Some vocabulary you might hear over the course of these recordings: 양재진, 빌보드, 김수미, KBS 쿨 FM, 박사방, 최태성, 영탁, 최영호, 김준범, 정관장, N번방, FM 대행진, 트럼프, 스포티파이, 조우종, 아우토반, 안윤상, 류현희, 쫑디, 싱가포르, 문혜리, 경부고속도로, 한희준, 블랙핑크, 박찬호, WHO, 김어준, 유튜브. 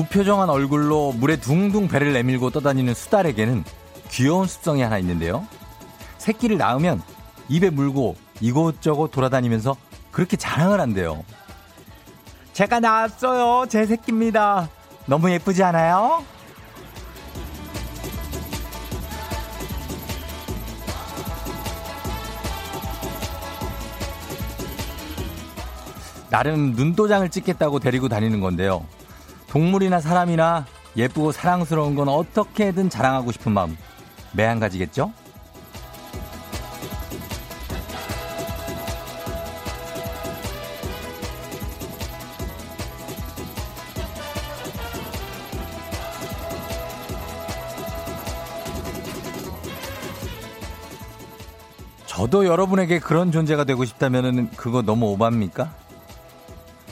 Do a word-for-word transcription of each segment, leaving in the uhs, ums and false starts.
무표정한 얼굴로 물에 둥둥 배를 내밀고 떠다니는 수달에게는 귀여운 습성이 하나 있는데요. 새끼를 낳으면 입에 물고 이곳저곳 돌아다니면서 그렇게 자랑을 한대요. 제가 낳았어요. 제 새끼입니다. 너무 예쁘지 않아요? 나름 눈도장을 찍겠다고 데리고 다니는 건데요. 동물이나 사람이나 예쁘고 사랑스러운 건 어떻게든 자랑하고 싶은 마음 매한가지겠죠? 저도 여러분에게 그런 존재가 되고 싶다면 그거 너무 오바입니까?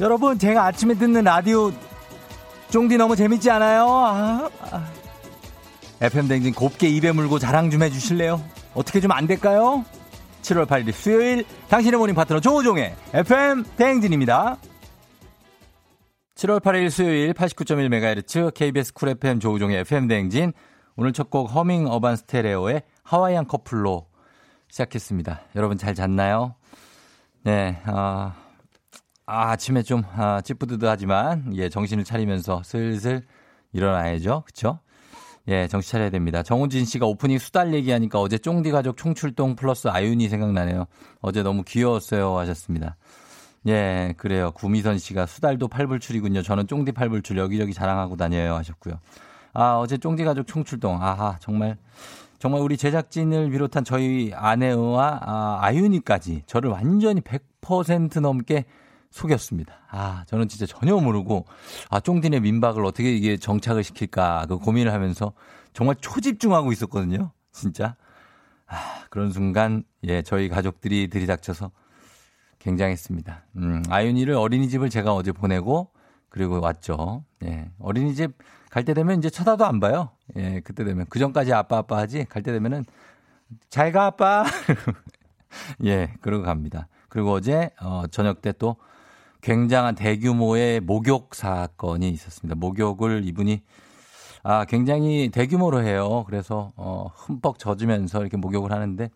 여러분, 제가 아침에 듣는 라디오 쫑디 너무 재밌지 않아요? 아, 아. 에프엠 대행진 곱게 입에 물고 자랑 좀 해주실래요? 어떻게 좀 안 될까요? 칠월 팔일 수요일 당신의 모닝 파트너 조우종의 에프엠 대행진입니다. 칠월 팔일 수요일 팔십구 점 일 메가헤르츠 케이비에스 쿨 에프엠 조우종의 에프엠 대행진. 오늘 첫 곡 허밍 어반 스테레오의 하와이안 커플로 시작했습니다. 여러분 잘 잤나요? 네, 아... 아, 아침에 좀 아, 찌뿌드드하지만 예, 정신을 차리면서 슬슬 일어나야죠. 그렇죠? 예, 정신 차려야 됩니다. 정우진 씨가 오프닝 수달 얘기하니까 어제 쫑디 가족 총출동 플러스 아윤이 생각나네요. 어제 너무 귀여웠어요 하셨습니다. 예, 그래요. 구미선 씨가 수달도 팔불출이군요. 저는 쫑디 팔불출 여기저기 자랑하고 다녀요 하셨고요. 아, 어제 쫑디 가족 총출동. 아하, 정말 정말 우리 제작진을 비롯한 저희 아내와 아, 아윤이까지 저를 완전히 백 퍼센트 넘게 속였습니다. 아, 저는 진짜 전혀 모르고, 아, 쫑디네 민박을 어떻게 이게 정착을 시킬까, 그 고민을 하면서 정말 초집중하고 있었거든요. 진짜. 아, 그런 순간, 예, 저희 가족들이 들이닥쳐서 굉장했습니다. 음, 아윤이를 어린이집을 제가 어제 보내고, 그리고 왔죠. 예, 어린이집 갈 때 되면 이제 쳐다도 안 봐요. 예, 그때 되면. 그 전까지 아빠, 아빠 하지, 갈 때 되면은, 잘 가, 아빠! 예, 그러고 갑니다. 그리고 어제, 어, 저녁 때 또, 굉장한 대규모의 목욕 사건이 있었습니다. 목욕을 이분이 아 굉장히 대규모로 해요. 그래서 어, 흠뻑 젖으면서 이렇게 목욕을 하는데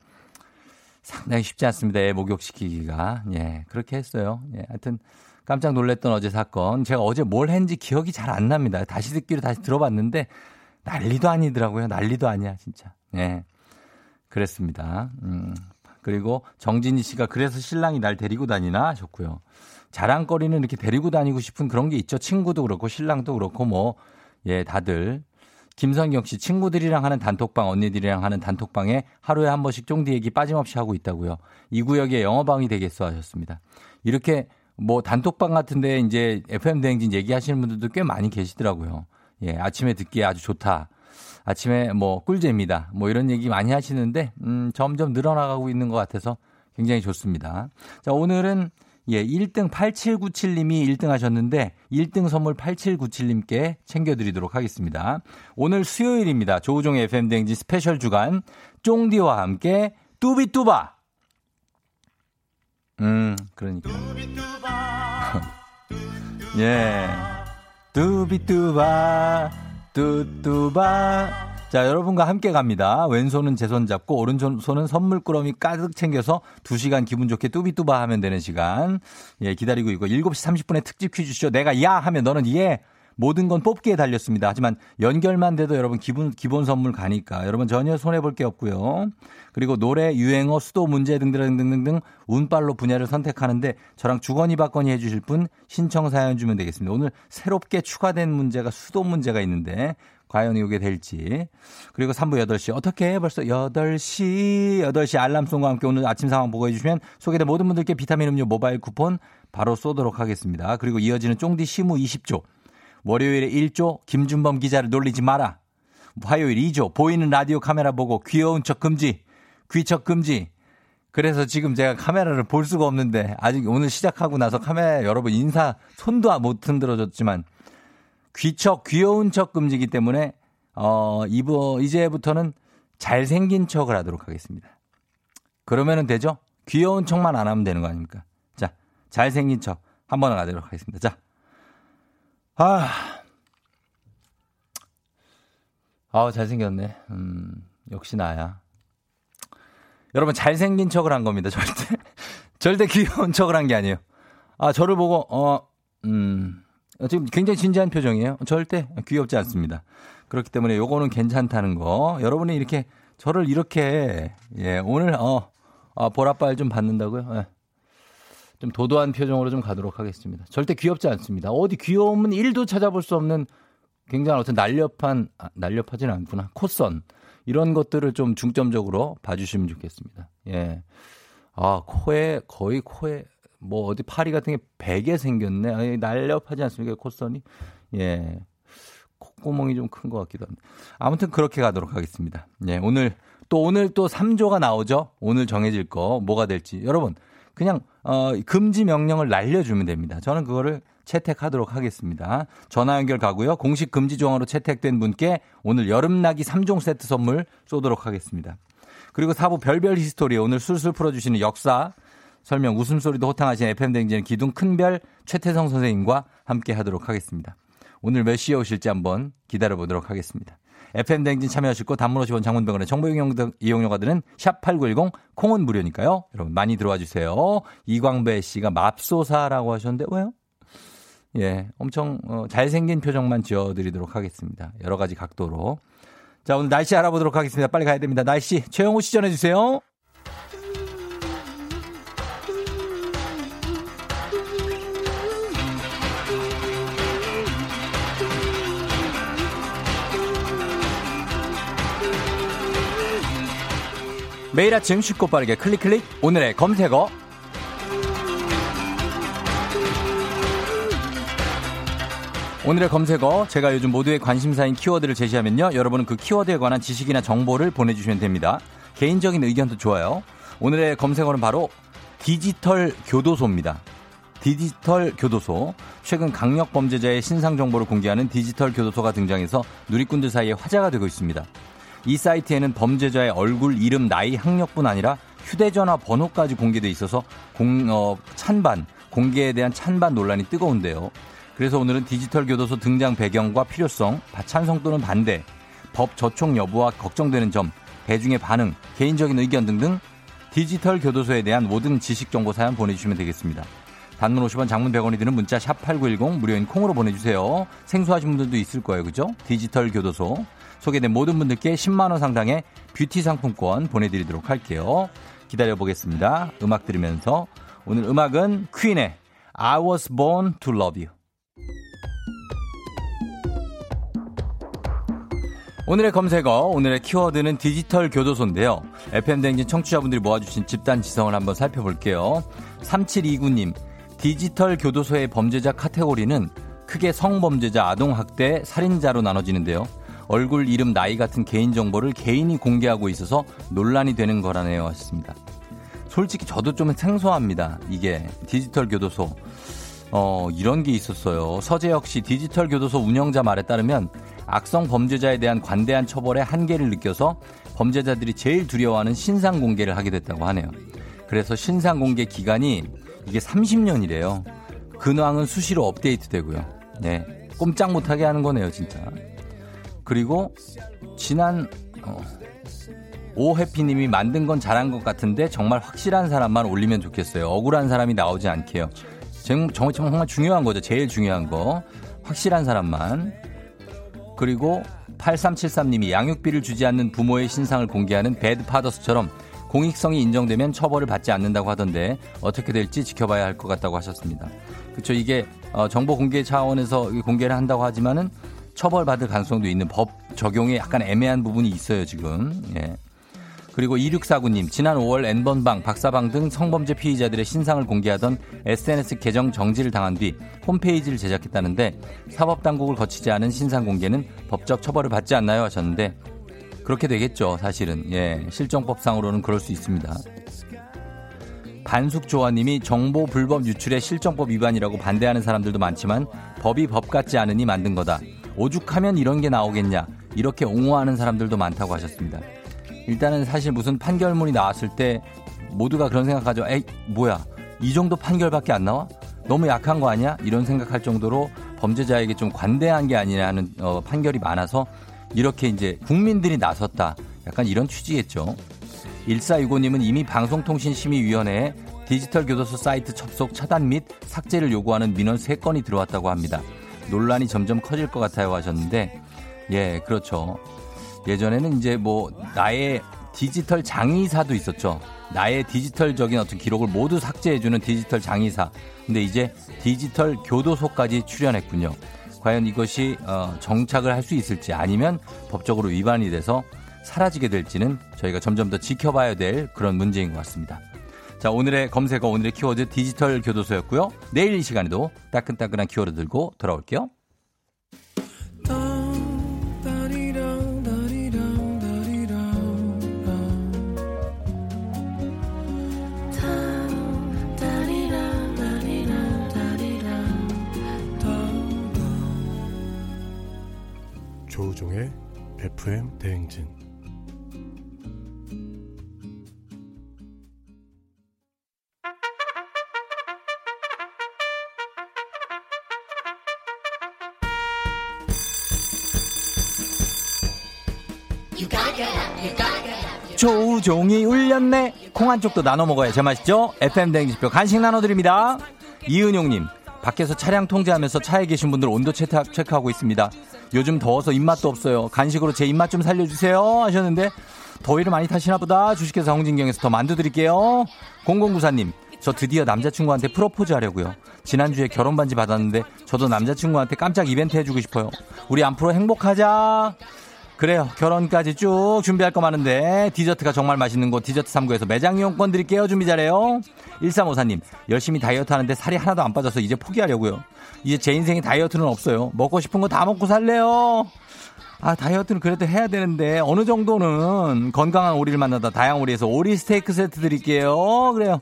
상당히 쉽지 않습니다. 애 목욕시키기가. 예, 그렇게 했어요. 예, 하여튼 깜짝 놀랐던 어제 사건. 제가 어제 뭘 했는지 기억이 잘 안 납니다. 다시 듣기로 다시 들어봤는데 난리도 아니더라고요. 난리도 아니야 진짜. 예, 그랬습니다. 음, 그리고 정진희 씨가 그래서 신랑이 날 데리고 다니나 하셨고요. 자랑거리는 이렇게 데리고 다니고 싶은 그런 게 있죠. 친구도 그렇고 신랑도 그렇고 뭐 예 다들. 김선경 씨 친구들이랑 하는 단톡방, 언니들이랑 하는 단톡방에 하루에 한 번씩 쫑디 얘기 빠짐없이 하고 있다고요. 이 구역의 영어방이 되겠어 하셨습니다. 이렇게 뭐 단톡방 같은데 이제 에프엠 대행진 얘기하시는 분들도 꽤 많이 계시더라고요. 예, 아침에 듣기에 아주 좋다. 아침에 뭐 꿀잼이다. 뭐 이런 얘기 많이 하시는데 음, 점점 늘어나가고 있는 것 같아서 굉장히 좋습니다. 자, 오늘은 예, 일 등 팔칠구칠님이 일 등 하셨는데 일 등 선물 팔칠구칠님께 챙겨드리도록 하겠습니다. 오늘 수요일입니다. 조우종의 에프엠 대행진 스페셜 주간 쫑디와 함께 뚜비뚜바. 음, 그러니까. 예, 뚜비뚜바, 뚜뚜바. 자, 여러분과 함께 갑니다. 왼손은 제 손 잡고 오른손은 선물꾸러미 가득 챙겨서 두 시간 기분 좋게 뚜비뚜바 하면 되는 시간. 예, 기다리고 있고 일곱 시 삼십 분에 특집 퀴즈쇼. 내가 야 하면 너는 예. 모든 건 뽑기에 달렸습니다. 하지만 연결만 돼도 여러분 기본, 기본 선물 가니까 여러분 전혀 손해볼 게 없고요. 그리고 노래, 유행어, 수도 문제 등등등등등 운빨로 분야를 선택하는데 저랑 주거니 받거니 해주실 분 신청 사연 주면 되겠습니다. 오늘 새롭게 추가된 문제가 수도 문제가 있는데 과연 이게 될지. 그리고 삼 부 여덟 시. 어떻게 벌써 여덟 시. 여덟 시 알람송과 함께 오늘 아침 상황 보고해 주시면 소개된 모든 분들께 비타민 음료 모바일 쿠폰 바로 쏘도록 하겠습니다. 그리고 이어지는 쫑디 시무 이십 조. 월요일에 일 조 김준범 기자를 놀리지 마라. 화요일 이 조 보이는 라디오 카메라 보고 귀여운 척 금지. 귀척 금지. 그래서 지금 제가 카메라를 볼 수가 없는데 아직 오늘 시작하고 나서 카메라 여러분 인사 손도 못 흔들어줬지만 귀척 귀여운 척 금지이기 때문에 어 이번 이제부터는 잘생긴 척을 하도록 하겠습니다. 그러면은 되죠? 귀여운 척만 안 하면 되는 거 아닙니까? 자, 잘생긴 척 한번 가도록 하겠습니다. 자. 아, 아, 잘생겼네. 음, 역시 나야. 여러분, 잘생긴 척을 한 겁니다. 절대 절대 귀여운 척을 한 게 아니에요. 아, 저를 보고 어, 음, 지금 굉장히 진지한 표정이에요. 절대 귀엽지 않습니다. 그렇기 때문에 요거는 괜찮다는 거. 여러분이 이렇게 저를 이렇게, 예, 오늘 어, 어 보랏발 좀 받는다고요? 예. 좀 도도한 표정으로 좀 가도록 하겠습니다. 절대 귀엽지 않습니다. 어디 귀여움은 일도 찾아볼 수 없는 굉장히 어떤 날렵한, 아, 날렵하진 않구나. 콧선. 이런 것들을 좀 중점적으로 봐주시면 좋겠습니다. 예. 아, 코에, 거의 코에, 뭐 어디 파리 같은 게 베개 생겼네. 아니, 날렵하지 않습니까? 콧선이. 예. 콧구멍이 좀 큰 것 같기도 한데. 아무튼 그렇게 가도록 하겠습니다. 예. 오늘, 또 오늘 또 삼 조가 나오죠? 오늘 정해질 거, 뭐가 될지. 여러분. 그냥 어, 금지 명령을 날려주면 됩니다. 저는 그거를 채택하도록 하겠습니다. 전화 연결 가고요. 공식 금지 조항으로 채택된 분께 오늘 여름나기 삼 종 세트 선물 쏘도록 하겠습니다. 그리고 사 부 별별 히스토리 오늘 술술 풀어주시는 역사 설명 웃음소리도 호탕하신 에프엠 대행진 기둥 큰별 최태성 선생님과 함께 하도록 하겠습니다. 오늘 몇 시에 오실지 한번 기다려보도록 하겠습니다. 에프엠 대행진 참여하실 거 단문 오십 원 장문병원의 정보용 이용료가 드는 샵팔구일공 콩은 무료니까요. 여러분 많이 들어와 주세요. 이광배 씨가 맙소사라고 하셨는데 왜요? 예, 엄청 어, 잘생긴 표정만 지어드리도록 하겠습니다. 여러 가지 각도로. 자, 오늘 날씨 알아보도록 하겠습니다. 빨리 가야 됩니다. 날씨 최영호 씨 전해주세요. 매일 아침 쉽고 빠르게 클릭 클릭 오늘의 검색어. 오늘의 검색어, 제가 요즘 모두의 관심사인 키워드를 제시하면요, 여러분은 그 키워드에 관한 지식이나 정보를 보내주시면 됩니다. 개인적인 의견도 좋아요. 오늘의 검색어는 바로 디지털 교도소입니다. 디지털 교도소. 최근 강력 범죄자의 신상 정보를 공개하는 디지털 교도소가 등장해서 누리꾼들 사이에 화제가 되고 있습니다. 이 사이트에는 범죄자의 얼굴, 이름, 나이, 학력뿐 아니라 휴대전화 번호까지 공개돼 있어서 공, 어, 찬반, 공개에 대한 찬반 논란이 뜨거운데요. 그래서 오늘은 디지털 교도소 등장 배경과 필요성, 찬성 또는 반대, 법 저촉 여부와 걱정되는 점, 대중의 반응, 개인적인 의견 등등 디지털 교도소에 대한 모든 지식 정보 사연 보내주시면 되겠습니다. 단문 오십 원, 장문 백 원이 드는 문자 샵팔구일공 무료인 콩으로 보내주세요. 생소하신 분들도 있을 거예요. 그죠? 디지털 교도소. 소개된 모든 분들께 십만 원 상당의 뷰티 상품권 보내드리도록 할게요. 기다려보겠습니다. 음악 들으면서 오늘 음악은 퀸의 I was born to love you. 오늘의 검색어, 오늘의 키워드는 디지털 교도소인데요. 에프엠 대행진 청취자분들이 모아주신 집단 지성을 한번 살펴볼게요. 삼칠이구 님, 디지털 교도소의 범죄자 카테고리는 크게 성범죄자, 아동학대, 살인자로 나눠지는데요. 얼굴, 이름, 나이 같은 개인정보를 개인이 공개하고 있어서 논란이 되는 거라네요 하셨습니다. 솔직히 저도 좀 생소합니다. 이게 디지털 교도소. 어, 이런 게 있었어요. 서재혁 씨 디지털 교도소 운영자 말에 따르면 악성 범죄자에 대한 관대한 처벌의 한계를 느껴서 범죄자들이 제일 두려워하는 신상 공개를 하게 됐다고 하네요. 그래서 신상 공개 기간이 이게 삼십 년이래요. 근황은 수시로 업데이트 되고요. 네, 꼼짝 못하게 하는 거네요 진짜. 그리고 지난 어, 오해피님이 만든 건 잘한 것 같은데 정말 확실한 사람만 올리면 좋겠어요. 억울한 사람이 나오지 않게요. 정말 정말 중요한 거죠. 제일 중요한 거. 확실한 사람만. 그리고 팔삼칠삼 님이 양육비를 주지 않는 부모의 신상을 공개하는 배드파더스처럼 공익성이 인정되면 처벌을 받지 않는다고 하던데 어떻게 될지 지켜봐야 할 것 같다고 하셨습니다. 그렇죠. 이게 정보 공개 차원에서 공개를 한다고 하지만은 처벌받을 가능성도 있는 법 적용에 약간 애매한 부분이 있어요, 지금. 예. 그리고 이육사구 님, 지난 오월 N번방, 박사방 등 성범죄 피의자들의 신상을 공개하던 에스엔에스 계정 정지를 당한 뒤 홈페이지를 제작했다는데 사법당국을 거치지 않은 신상 공개는 법적 처벌을 받지 않나요? 하셨는데 그렇게 되겠죠, 사실은. 예, 실정법상으로는 그럴 수 있습니다. 반숙조화님이 정보 불법 유출의 실정법 위반이라고 반대하는 사람들도 많지만 법이 법 같지 않으니 만든 거다. 오죽하면 이런 게 나오겠냐 이렇게 옹호하는 사람들도 많다고 하셨습니다. 일단은 사실 무슨 판결문이 나왔을 때 모두가 그런 생각하죠. 에이 뭐야 이 정도 판결밖에 안 나와? 너무 약한 거 아니야? 이런 생각할 정도로 범죄자에게 좀 관대한 게 아니냐는 어, 판결이 많아서 이렇게 이제 국민들이 나섰다. 약간 이런 취지겠죠. 일사육오님은 이미 방송통신심의위원회에 디지털 교도소 사이트 접속 차단 및 삭제를 요구하는 민원 세 건이 들어왔다고 합니다. 논란이 점점 커질 것 같아요 하셨는데, 예, 그렇죠. 예전에는 이제 뭐 나의 디지털 장의사도 있었죠. 나의 디지털적인 어떤 기록을 모두 삭제해주는 디지털 장의사. 근데 이제 디지털 교도소까지 출연했군요. 과연 이것이 정착을 할 수 있을지 아니면 법적으로 위반이 돼서 사라지게 될지는 저희가 점점 더 지켜봐야 될 그런 문제인 것 같습니다. 자, 오늘의 검색어, 오늘의 키워드 디지털 교도소였고요. 내일 이 시간에도 따끈따끈한 키워드 들고 돌아올게요. 조우종의 에프엠 대행진. 조우종이 울렸네. 콩 한 쪽도 나눠 먹어야 제맛이죠. 에프엠 대행진표 간식 나눠드립니다. 이은용님, 밖에서 차량 통제하면서 차에 계신 분들 온도 체크하고 있습니다. 요즘 더워서 입맛도 없어요. 간식으로 제 입맛 좀 살려주세요 하셨는데, 더위를 많이 타시나 보다. 주식회사 홍진경에서 더 만두 드릴게요. 공공구사님, 저 드디어 남자친구한테 프로포즈 하려고요. 지난주에 결혼 반지 받았는데 저도 남자친구한테 깜짝 이벤트 해주고 싶어요. 우리 앞으로 행복하자. 그래요. 결혼까지 쭉 준비할 거 많은데 디저트가 정말 맛있는 곳 디저트 삼 구에서 매장 이용권 드릴게요. 준비 잘해요. 일삼오사님. 열심히 다이어트 하는데 살이 하나도 안 빠져서 이제 포기하려고요. 이제 제 인생에 다이어트는 없어요. 먹고 싶은 거 다 먹고 살래요. 아, 다이어트는 그래도 해야 되는데 어느 정도는. 건강한 오리를 만나다 다양오리에서 오리 스테이크 세트 드릴게요. 그래요.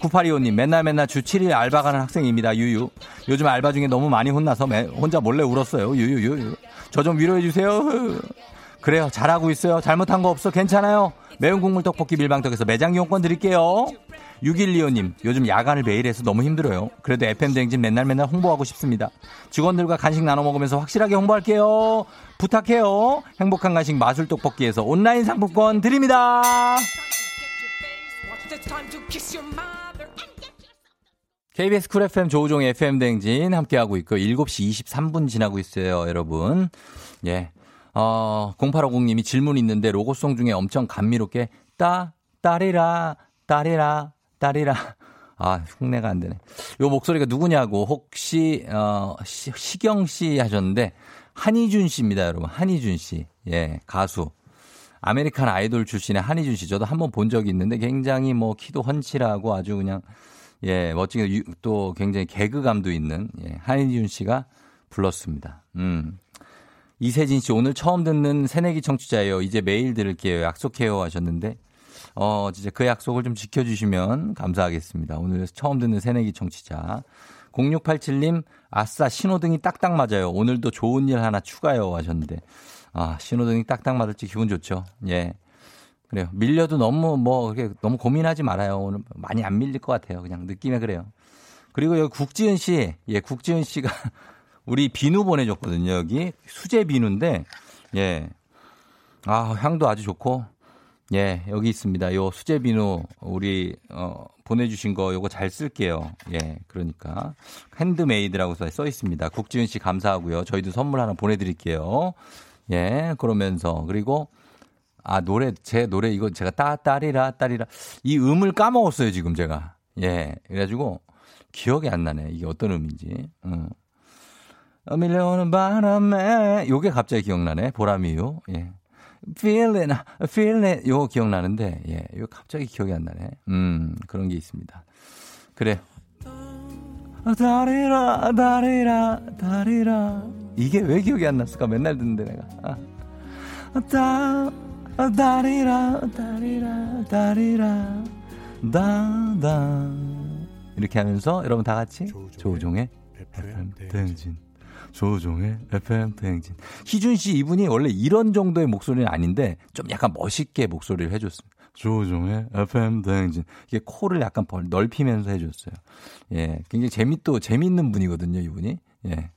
구팔이오님. 맨날 맨날 주 칠 일 알바 가는 학생입니다. 유유. 요즘 알바 중에 너무 많이 혼나서 매, 혼자 몰래 울었어요. 유유유유. 저 좀 위로해 주세요. 그래요. 잘하고 있어요. 잘못한 거 없어. 괜찮아요. 매운 국물 떡볶이 밀방떡에서 매장 이용권 드릴게요. 육일이오님. 요즘 야간을 매일 해서 너무 힘들어요. 그래도 에프엠 대행진 맨날 맨날 홍보하고 싶습니다. 직원들과 간식 나눠 먹으면서 확실하게 홍보할게요. 부탁해요. 행복한 간식 마술 떡볶이에서 온라인 상품권 드립니다. 케이비에스 쿨 에프엠 조우종의 에프엠 대행진 함께하고 있고 일곱 시 이십삼 분 지나고 있어요. 여러분. 예. 어, 공팔오공님이 질문이 있는데 로고송 중에 엄청 감미롭게 따, 따리라, 따리라, 따리라. 아, 흉내가 안 되네. 요 목소리가 누구냐고 혹시, 어, 시, 시경 씨 하셨는데 한희준 씨입니다, 여러분. 한희준 씨. 예, 가수. 아메리칸 아이돌 출신의 한희준 씨. 저도 한번 본 적이 있는데 굉장히 뭐 키도 헌칠하고 아주 그냥, 예, 멋지게 유, 또 굉장히 개그감도 있는, 예, 한희준 씨가 불렀습니다. 음. 이세진 씨, 오늘 처음 듣는 새내기 청취자예요. 이제 매일 들을게요. 약속해요 하셨는데, 어, 진짜 그 약속을 좀 지켜주시면 감사하겠습니다. 오늘 처음 듣는 새내기 청취자. 공육팔칠님, 아싸, 신호등이 딱딱 맞아요. 오늘도 좋은 일 하나 추가요 하셨는데, 아, 신호등이 딱딱 맞을지 기분 좋죠. 예. 그래요. 밀려도 너무 뭐, 그렇게 너무 고민하지 말아요. 오늘 많이 안 밀릴 것 같아요. 그냥 느낌에 그래요. 그리고 여기 국지은 씨, 예, 국지은 씨가 우리 비누 보내줬거든요. 여기 수제 비누인데, 예, 아, 향도 아주 좋고, 예, 여기 있습니다. 요 수제 비누 우리 어, 보내주신 거 요거 잘 쓸게요. 예, 그러니까 핸드메이드라고 써 있습니다. 국지윤 씨 감사하고요. 저희도 선물 하나 보내드릴게요. 예, 그러면서 그리고 아 노래 제 노래 이거 제가 따 따리라 따리라 이 음을 까먹었어요 지금 제가. 예, 그래가지고 기억이 안 나네. 이게 어떤 음인지. 음. 밀려오는 바람에 요게 갑자기 기억나네. 보람이요. 예. Feel it, feel it. 요거 기억나는데, 예, 요거 갑자기 기억이 안 나네. 음, 그런 게 있습니다. 그래요. 다리라, 다리라, 다리라. 이게 왜 기억이 안 났을까? 맨날 듣는데 내가. 아. 다, 다리라, 다리라, 다리라, 다다. 이렇게 하면서 여러분 다 같이 조우종의 에프엠 대행진. 조우종의 에프엠 대행진. 희준 씨 이분이 원래 이런 정도의 목소리는 아닌데 좀 약간 멋있게 목소리를 해줬습니다. 조우종의 에프엠 대행진. 이게 코를 약간 넓히면서 해줬어요. 예, 굉장히 재미 또 재미있는 분이거든요 이분이. 예,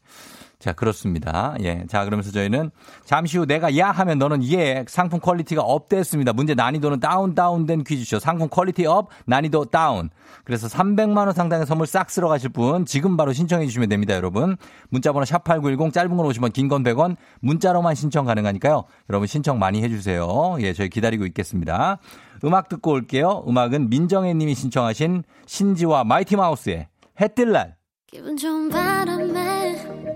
자, 그렇습니다. 예. 자, 그러면서 저희는 잠시 후 내가 야 하면 너는 예. 상품 퀄리티가 업됐습니다. 문제 난이도는 다운, 다운된 퀴즈쇼. 상품 퀄리티 업, 난이도 다운. 그래서 삼백만 원 상당의 선물 싹 쓸어 가실 분 지금 바로 신청해 주시면 됩니다, 여러분. 문자번호 샵팔구일공, 짧은 건 오십 원, 긴 건 백 원, 문자로만 신청 가능하니까요. 여러분 신청 많이 해 주세요. 예, 저희 기다리고 있겠습니다. 음악 듣고 올게요. 음악은 민정혜 님이 신청하신 신지와 마이티마우스의 해뜰 날. 기분 좋은 바람에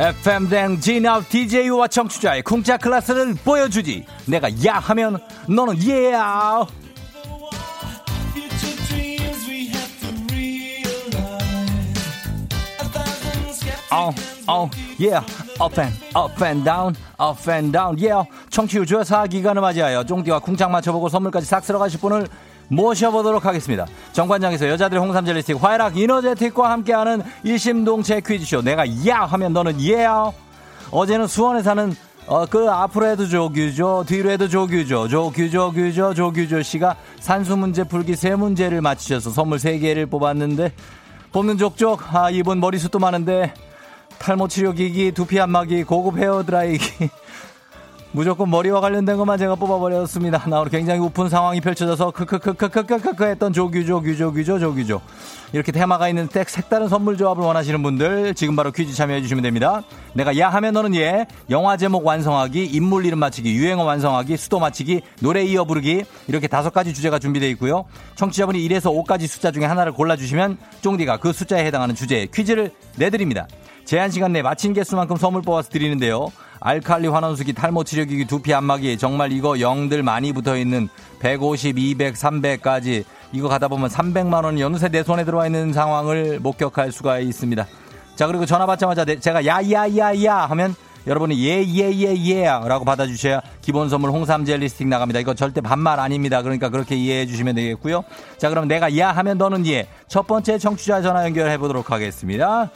에프엠 대행진의 디제이와 청취자의 쿵짜 클래스를 보여주지. 내가 야 하면 너는 예. Yeah. 어, 어, 예. Up and, up and down, up and down, 예. Yeah. 청취율 조사 기간을 맞이하여 쫑디와 쿵짝 맞춰보고 선물까지 싹 쓸어가실 분을 모셔보도록 하겠습니다. 정관장에서 여자들의 홍삼젤리스틱 화해락 이너제틱과 함께하는 일심동체 퀴즈쇼 내가 야 하면 너는 예요. 어제는 수원에 사는 어, 그 앞으로 해도 조규조 뒤로 해도 조규조 조규조 규조 조규조 씨가 산수 문제 풀기 세 문제를 맞히셔서 선물 세 개를 뽑았는데 뽑는 족족 아 이분 머리숱도 많은데 탈모 치료기기 두피 안마기 고급 헤어드라이기 무조건 머리와 관련된 것만 제가 뽑아버렸습니다. 나 오늘 굉장히 우픈 상황이 펼쳐져서 크크크크크크크크 했던 조규조 규조 규조 조규조 이렇게 테마가 있는 딱 색다른 선물 조합을 원하시는 분들 지금 바로 퀴즈 참여해 주시면 됩니다. 내가 야 하면 너는 예. 영화 제목 완성하기, 인물 이름 맞히기, 유행어 완성하기, 수도 맞히기, 노래 이어 부르기 이렇게 다섯 가지 주제가 준비되어 있고요. 청취자분이 일에서 오까지 숫자 중에 하나를 골라주시면 쫑디가 그 숫자에 해당하는 주제에 퀴즈를 내드립니다. 제한시간 내에 마친 개수만큼 선물 뽑아서 드리는데요. 알칼리 환원수기, 탈모 치료기기, 두피 안마기 정말 이거 영들 많이 붙어있는 백오십, 이백, 삼백까지 이거 가다 보면 삼백만 원이 어느새 내 손에 들어와 있는 상황을 목격할 수가 있습니다. 자, 그리고 전화 받자마자 제가 야야야야 하면 여러분이 예예예예 라고 받아주셔야 기본 선물 홍삼 젤리스틱 나갑니다. 이거 절대 반말 아닙니다. 그러니까 그렇게 이해해 주시면 되겠고요. 자, 그럼 내가 야 하면 너는 예. 첫 번째 청취자 전화 연결해 보도록 하겠습니다.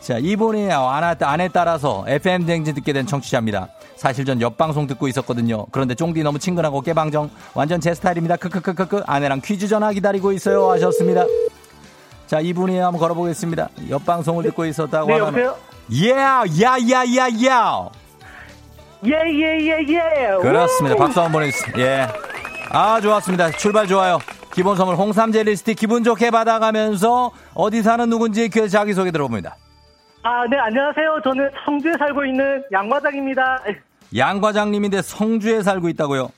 자, 이분이 안에 따라서 에프엠 대행진 듣게 된 청취자입니다. 사실 전 옆방송 듣고 있었거든요. 그런데 쫑디 너무 친근하고 깨방정 완전 제 스타일입니다. 크크크크크 아내랑 퀴즈 전화 기다리고 있어요 하셨습니다. 자, 이분이 한번 걸어보겠습니다. 옆방송을 듣고 있었다고 네, 하면 여보세요? Yeah, yeah, yeah, yeah, yeah. Yeah, yeah, yeah, yeah. 그렇습니다. 박수 한번 보내주세요. 예. 아, 좋았습니다. 출발 좋아요. 기본 선물 홍삼 젤리스틱 기분 좋게 받아가면서 어디 사는 누군지 그 자기소개 들어봅니다. 아, 네, 안녕하세요. 저는 성주에 살고 있는 양과장입니다. 양과장님인데 성주에 살고 있다고요?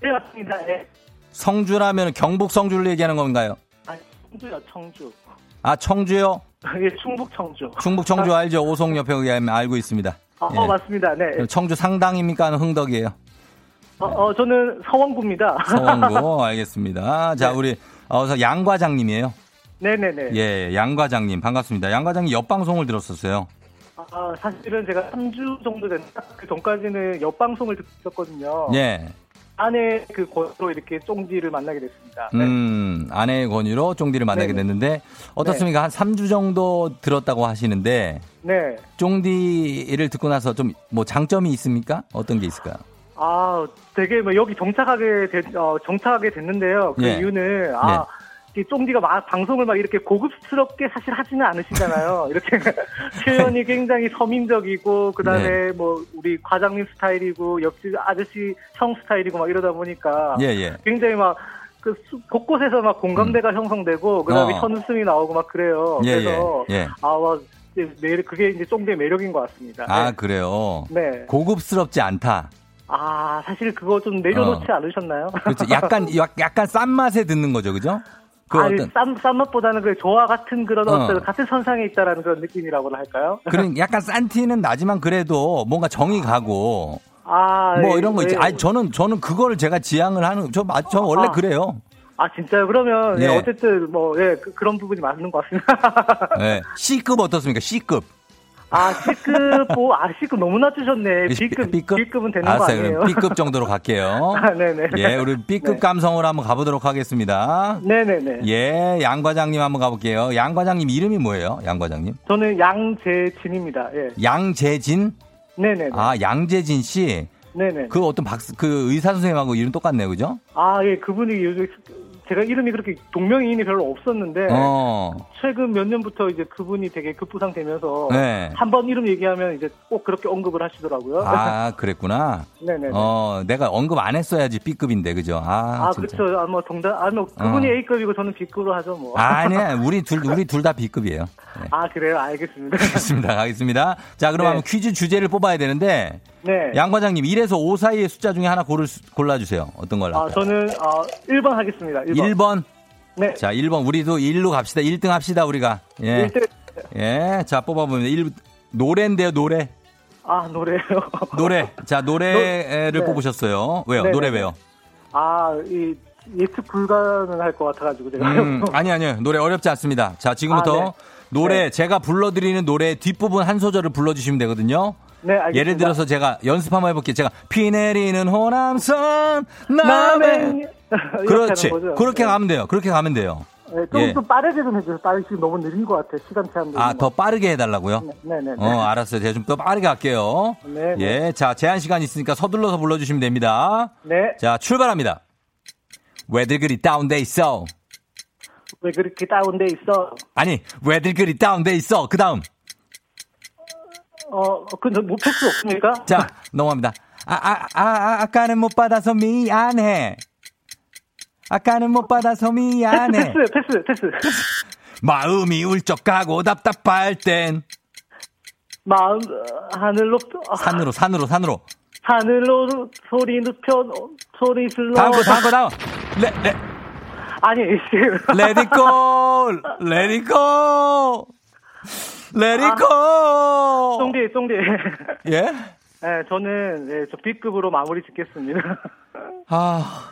네, 맞습니다. 네. 성주라면 경북 성주를 얘기하는 건가요? 아니, 청주요, 청주. 아, 청주요? 예, 충북 청주. 충북 청주 알죠? 오송 옆에 알고 있습니다. 어, 예. 어 맞습니다. 네. 청주 상당입니까? 흥덕이에요? 어, 어 저는 서원구입니다. 서원구, 알겠습니다. 자, 네. 우리, 어, 양과장님이에요. 네네네. 예, 양 과장님 반갑습니다. 양 과장님 옆 방송을 들었었어요. 아, 사실은 제가 삼 주 정도 된 그 전까지는 옆 방송을 듣었거든요. 예. 아내의 그 권유로 이렇게 쫑디를 만나게 됐습니다. 네. 음, 아내의 권유로 쫑디를 만나게 네네. 됐는데 어떻습니까? 네. 한 삼 주 정도 들었다고 하시는데, 네. 쫑디를 듣고 나서 좀 뭐 장점이 있습니까? 어떤 게 있을까요? 아, 되게 뭐 여기 정착하게 됐, 어, 정착하게 됐는데요. 그 예. 이유는 아. 네. 쫑디가 막 방송을 막 이렇게 고급스럽게 사실 하지는 않으시잖아요. 이렇게 표현이 굉장히 서민적이고 그다음에 네. 뭐 우리 과장님 스타일이고 옆집 아저씨 형 스타일이고 막 이러다 보니까 예, 예. 굉장히 막 그 곳곳에서 막 공감대가 음. 형성되고 그다음에 어. 현웃음이 나오고 막 그래요. 예, 그래서 예, 예. 아 와 그게 이제 쫑디의 매력인 것 같습니다. 아 네. 그래요. 네. 고급스럽지 않다. 아 사실 그거 좀 내려놓지 어. 않으셨나요? 그렇죠. 약간 약간 싼 맛에 듣는 거죠, 그죠? 그 아니, 싼, 싼 맛보다는 그 저와 같은 그런 어. 어떤 같은 선상에 있다라는 그런 느낌이라고나 할까요? 그런 약간 싼 티는 나지만 그래도 뭔가 정이 가고 아, 뭐 예, 이런 거 있지. 예. 아니 저는 저는 그거를 제가 지향을 하는 저, 저 원래 아. 그래요. 아 진짜요? 그러면 예. 예, 어쨌든 뭐 예, 그런 부분이 맞는 것 같습니다. 예. C급 어떻습니까? C급. 아, C급, 뭐, 아, C급 너무 낮추셨네. B급, B급? B급은 되는 아, 거 아니에요? 그럼 B급 정도로 갈게요. 아, 네네. 예, 우리 B급 네. 감성으로 한번 가보도록 하겠습니다. 네네네. 예, 양 과장님 한번 가볼게요. 양 과장님 이름이 뭐예요? 양 과장님? 저는 양재진입니다. 예. 양재진? 네네네. 아, 양재진 씨? 네네. 그 어떤 박사, 그 의사 선생님하고 이름 똑같네요, 그죠? 아, 예, 그분이 요즘, 제가 이름이 그렇게 동명이인이 별로 없었는데 어. 최근 몇 년부터 이제 그분이 되게 급부상되면서 네. 한번 이름 얘기하면 이제 꼭 그렇게 언급을 하시더라고요. 아 그랬구나. 네네. 어 내가 언급 안 했어야지 B급인데 그죠? 아, 아 그렇죠. 아, 뭐 정답. 아, 뭐 그분이 어. A급이고 저는 B급으로 하죠 뭐. 아니야, 우리 둘 우리 둘 다 B급이에요. 네. 아 그래요? 알겠습니다. 알겠습니다. 알겠습니다. 자 그러면 네. 퀴즈 주제를 뽑아야 되는데. 네. 양 과장님, 일에서 오 사이의 숫자 중에 하나 고를, 골라주세요. 어떤 걸 할까요? 아, 저는, 어, 일 번 하겠습니다. 일 번. 일 번? 네. 자, 일 번. 우리도 일로 갑시다. 일 등 합시다, 우리가. 예. 일 등. 예. 자, 뽑아보면 일, 노래인데요, 노래. 아, 노래요? 노래. 자, 노래를 노, 뽑으셨어요. 네. 왜요? 네네. 노래 왜요? 아, 이, 예측 불가능할 것 같아가지고 제가. 음, 아니, 아니요. 노래 어렵지 않습니다. 자, 지금부터 아, 네. 노래, 네. 제가 불러드리는 노래 뒷부분 한 소절을 불러주시면 되거든요. 네, 알겠습니다. 예를 들어서 제가 연습 한번 해볼게요. 제가 비 내리는 호남선 남해 그렇지 그렇게 네. 가면 돼요. 그렇게 가면 돼요. 네, 조금 예. 좀 빠르게 좀 해주세요. 빠르게 지금 너무 느린 것 같아요. 시간 제한. 아, 더 빠르게 해달라고요? 네네네. 네, 네. 어, 알았어요. 제가 좀 더 빠르게 할게요. 네. 예, 네. 자 제한 시간 있으니까 서둘러서 불러주시면 됩니다. 네. 자 출발합니다. 왜들 그리 다운돼 있어? 왜 그렇게 다운돼 있어? 아니 왜들 그리 다운돼 있어? 그 다음. 어, 근데 못 볼 수 없습니까? 자, 넘어갑니다. 아, 아, 아, 아, 아까는 못 받아서 미안해. 아까는 못 받아서 미안해. 패스, 패스, 패스, 패스. 마음이 울적하고 답답할 땐. 마음, 하늘로. 산으로, 산으로, 산으로. 하늘로 소리 눕혀, 소리 슬러. 다음 거, 다음 거, 다음. 레, 레. 아니, 지금. Let it go! Let it go! 레디코! 아, 쫑디, 쫑디. 예? 네, 저는, 예, 저 B급으로 마무리 짓겠습니다. 아,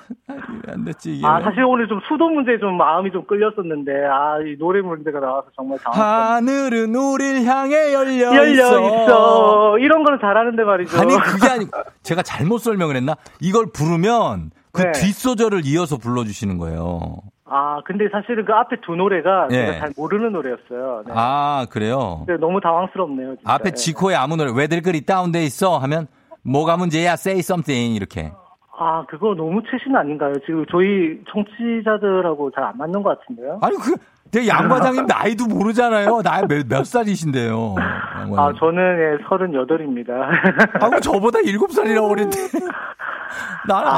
안 됐지, 이게. 아, 사실 오늘 좀 수도 문제에 좀 마음이 좀 끌렸었는데, 아, 이 노래 문제가 나와서 정말 당황했어요. 하늘은 우릴 향해 열려, 열려 있어. 있어. 이런 거는 잘하는데 말이죠. 아니, 그게 아니고, 제가 잘못 설명을 했나? 이걸 부르면 그 네. 뒷소절을 이어서 불러주시는 거예요. 아, 근데 사실은 그 앞에 두 노래가 예. 제가 잘 모르는 노래였어요. 네. 아, 그래요? 네, 너무 당황스럽네요. 진짜. 앞에 지코의 아무 노래, 왜들 그리 다운돼 있어? 하면, 뭐가 문제야? Say something. 이렇게. 아, 그거 너무 최신 아닌가요? 지금 저희 청취자들하고 잘 안 맞는 것 같은데요? 아니, 그, 내 양과장님 나이도 모르잖아요. 나이 몇, 몇 살이신데요? 양과장님. 아, 저는 예, 서른여덟입니다. 아, 그럼 저보다 일곱 살이라고 그랬는데. 난 아,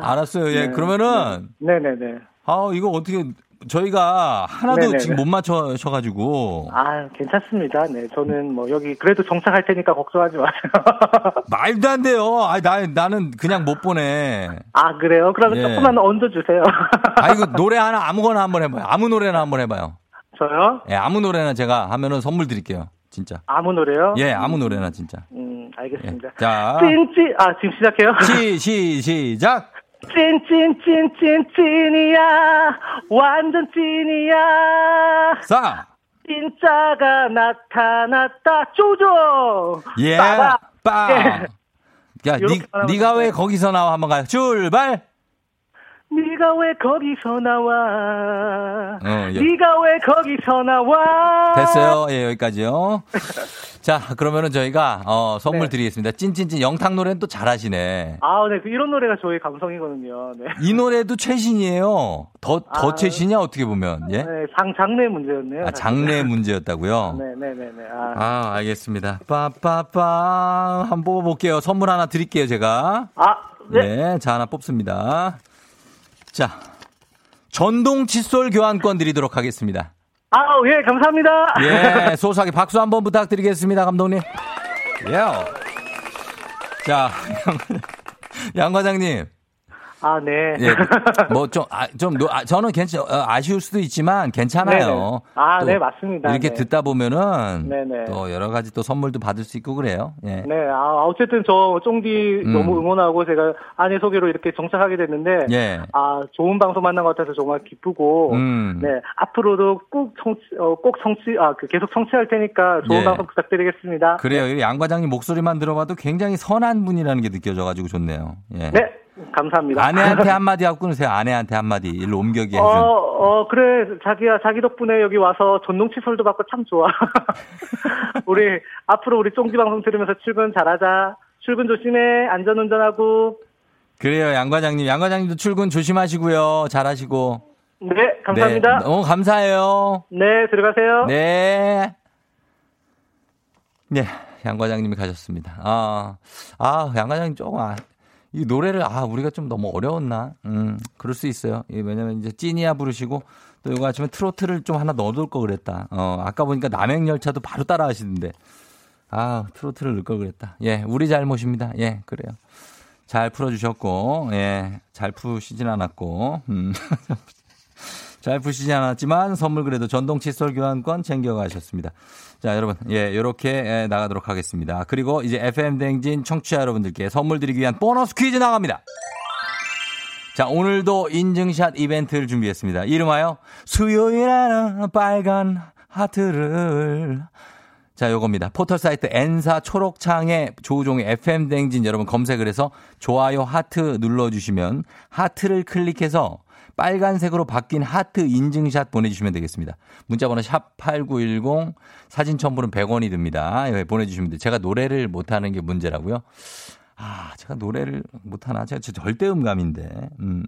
안, 알았어요. 예, 네, 그러면은. 네네네. 네, 네, 네. 아, 이거 어떻게 저희가 하나도 네네네. 지금 못 맞춰셔가지고. 아, 괜찮습니다. 네, 저는 뭐 여기 그래도 정착할 테니까 걱정하지 마세요. 말도 안 돼요. 아, 나 나는 그냥 못 보내. 아, 그래요? 그러면 예. 조금만 얹어주세요. 아, 이거 노래 하나 아무거나 한번 해봐요. 아무 노래나 한번 해봐요. 저요? 예, 아무 노래나 제가 하면은 선물 드릴게요. 진짜. 아무 노래요? 예, 아무 노래나 진짜. 음, 알겠습니다. 예. 자, 찐찐. 아, 지금 시작해요? 시, 시, 시작. 찐찐찐찐 찐이야 완전 찐이야 싸 진짜가 나타났다 조종 예 빵 야 니가 왜 거기서 나와 한번 가요 출발 니가 왜 거기서 나와 어, 예. 니가 왜 거기서 나와 됐어요 예 여기까지요 자 그러면은 저희가 어, 선물 네. 드리겠습니다 찐찐찐 영탁 노래는 또 잘하시네 아 네 이런 노래가 저희 감성이거든요 네. 이 노래도 최신이에요 더, 더 아, 최신이야 어떻게 보면 예? 네, 장, 장르의 문제였네요 아, 장르의 문제였다고요 네네네 네, 네, 네. 아. 아 알겠습니다 빠빠빠 한번 뽑아볼게요 선물 하나 드릴게요 제가 아 네 자 네, 하나 뽑습니다 자, 전동 칫솔 교환권 드리도록 하겠습니다. 아, 예, 감사합니다. 예, 소소하게 박수 한번 부탁드리겠습니다, 감독님. 예. 자, 양, 양 과장님. 아, 네. 예, 뭐 좀, 아, 좀, 아, 저는 괜찮, 아쉬울 수도 있지만 괜찮아요. 네네. 아, 네, 맞습니다. 이렇게 네. 듣다 보면은 네네. 또 여러 가지 또 선물도 받을 수 있고 그래요. 예. 네, 아, 어쨌든 저 쫑디 음. 너무 응원하고 제가 아내 소개로 이렇게 정착하게 됐는데, 예. 아, 좋은 방송 만난 것 같아서 정말 기쁘고, 음. 네, 앞으로도 꼭 청취, 어, 꼭 청취, 아, 그 계속 청취할 테니까 좋은 예. 방송 부탁드리겠습니다. 그래요. 네. 양 과장님 목소리만 들어봐도 굉장히 선한 분이라는 게 느껴져가지고 좋네요. 예. 네. 감사합니다. 아내한테 한마디 하고 끊으세요. 아내한테 한마디. 일로 옮겨기 해서. 어, 어, 그래. 자기야, 자기 덕분에 여기 와서 전농치솔도 받고 참 좋아. 우리, 앞으로 우리 쫑지 방송 들으면서 출근 잘하자. 출근 조심해. 안전운전하고. 그래요, 양과장님. 양과장님도 출근 조심하시고요. 잘하시고. 네, 감사합니다. 네, 너무 감사해요. 네, 들어가세요. 네. 네, 양과장님이 가셨습니다. 아, 아, 양과장님 조금, 아. 이 노래를 아 우리가 좀 너무 어려웠나 음 그럴 수 있어요. 예, 왜냐면 이제 찐이야 부르시고 또 이거 아침에 트로트를 좀 하나 넣어둘 걸 그랬다. 어 아까 보니까 남행열차도 바로 따라하시는데 아 트로트를 넣을 걸 그랬다. 예 우리 잘못입니다. 예 그래요. 잘 풀어주셨고 예 잘 푸시진 않았고 음. 잘 푸시진 않았지만 선물 그래도 전동 칫솔 교환권 챙겨가셨습니다. 자 여러분 예 요렇게 나가도록 하겠습니다. 그리고 이제 에프엠 대행진 청취자 여러분들께 선물 드리기 위한 보너스 퀴즈 나갑니다. 자 오늘도 인증샷 이벤트를 준비했습니다. 이름하여 수요일에는 빨간 하트를 자 요겁니다. 포털사이트 N사 초록창에 조우종의 에프엠 대행진 여러분 검색을 해서 좋아요 하트 눌러주시면 하트를 클릭해서 빨간색으로 바뀐 하트 인증샷 보내주시면 되겠습니다. 문자번호 샵팔구일공 사진 첨부는 백 원이 듭니다. 예, 보내주시면 돼요. 제가 노래를 못하는 게 문제라고요? 아, 제가 노래를 못하나? 제가 절대 음감인데. 음,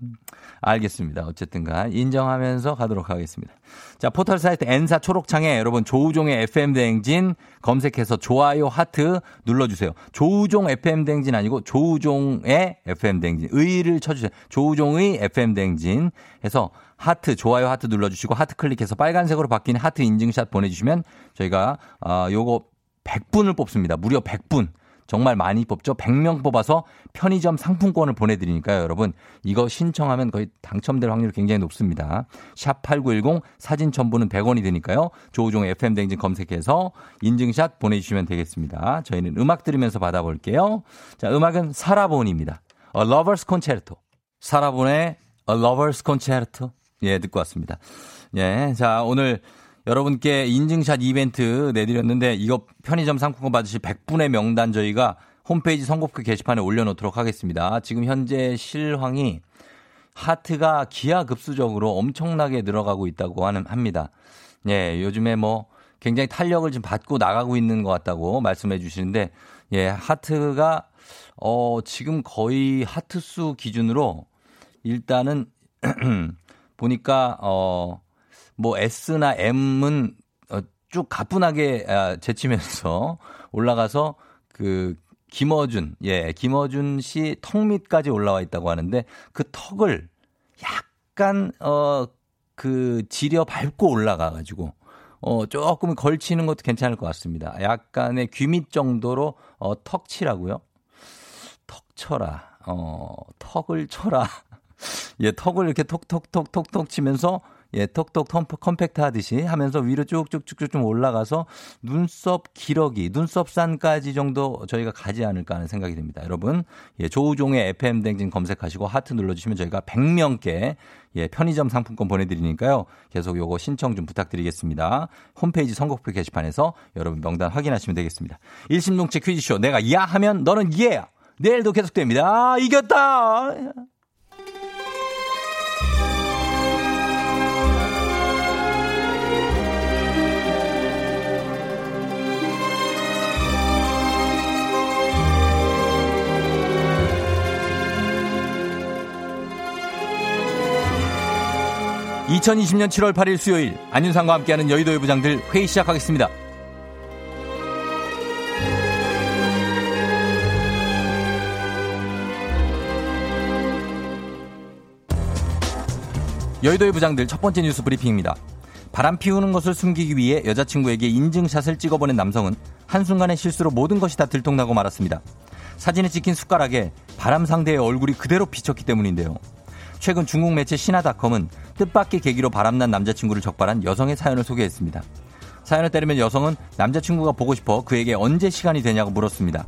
알겠습니다. 어쨌든 간 인정하면서 가도록 하겠습니다. 자, 포털 사이트 N사 초록창에 여러분 조우종의 에프엠 대행진 검색해서 좋아요 하트 눌러주세요. 조우종 에프엠 대행진 아니고 조우종의 에프엠 대행진. 의를 쳐주세요. 조우종의 에프엠 대행진 해서 하트 좋아요 하트 눌러주시고 하트 클릭해서 빨간색으로 바뀐 하트 인증샷 보내주시면 저희가 어, 요거 백 분을 뽑습니다. 무려 백 분. 정말 많이 뽑죠. 백 명 뽑아서 편의점 상품권을 보내드리니까요. 여러분 이거 신청하면 거의 당첨될 확률이 굉장히 높습니다. 샵팔구일공 사진 첨부는 백 원이 되니까요. 조우종 에프엠 대행진 검색해서 인증샷 보내주시면 되겠습니다. 저희는 음악 들으면서 받아볼게요. 자, 음악은 사라본입니다. A Lover's Concerto. 사라본의 A Lover's Concerto. 예, 듣고 왔습니다. 예, 자 오늘 여러분께 인증샷 이벤트 내드렸는데 이거 편의점 상품권 받으실 백 분의 명단 저희가 홈페이지 선곡표 게시판에 올려놓도록 하겠습니다. 지금 현재 실황이 하트가 기하급수적으로 엄청나게 늘어가고 있다고 하는 합니다. 예, 요즘에 뭐 굉장히 탄력을 좀 받고 나가고 있는 것 같다고 말씀해 주시는데 예, 하트가 어 지금 거의 하트 수 기준으로 일단은 보니까 어 뭐 S나 M은 쭉 가뿐하게 제치면서 올라가서 그 김어준, 예, 김어준 씨 턱 밑까지 올라와 있다고 하는데 그 턱을 약간 어 그 지려 밟고 올라가 가지고 어 조금 걸치는 것도 괜찮을 것 같습니다. 약간의 귀 밑 정도로 어 턱 치라고요. 턱 쳐라, 어 턱을 쳐라. 예, 턱을 이렇게 톡톡톡톡톡 치면서 예, 톡톡 컴팩트 하듯이 하면서 위로 쭉쭉쭉쭉 좀 올라가서 눈썹 기러기, 눈썹산까지 정도 저희가 가지 않을까 하는 생각이 듭니다. 여러분, 예, 조우종의 에프엠 댕진 검색하시고 하트 눌러주시면 저희가 백 명께 예, 편의점 상품권 보내드리니까요. 계속 요거 신청 좀 부탁드리겠습니다. 홈페이지 선곡표 게시판에서 여러분 명단 확인하시면 되겠습니다. 일심동체 퀴즈쇼, 내가 야 하면 너는 예! 내일도 계속됩니다. 아, 이겼다! 이천이십 년 칠월 팔일 수요일 안윤상과 함께하는 여의도의 부장들 회의 시작하겠습니다. 여의도의 부장들 첫 번째 뉴스 브리핑입니다. 바람 피우는 것을 숨기기 위해 여자친구에게 인증샷을 찍어보낸 남성은 한순간의 실수로 모든 것이 다 들통나고 말았습니다. 사진에 찍힌 숟가락에 바람 상대의 얼굴이 그대로 비쳤기 때문인데요. 최근 중국 매체 신화닷컴은 뜻밖의 계기로 바람난 남자친구를 적발한 여성의 사연을 소개했습니다. 사연을 따르면 여성은 남자친구가 보고 싶어 그에게 언제 시간이 되냐고 물었습니다.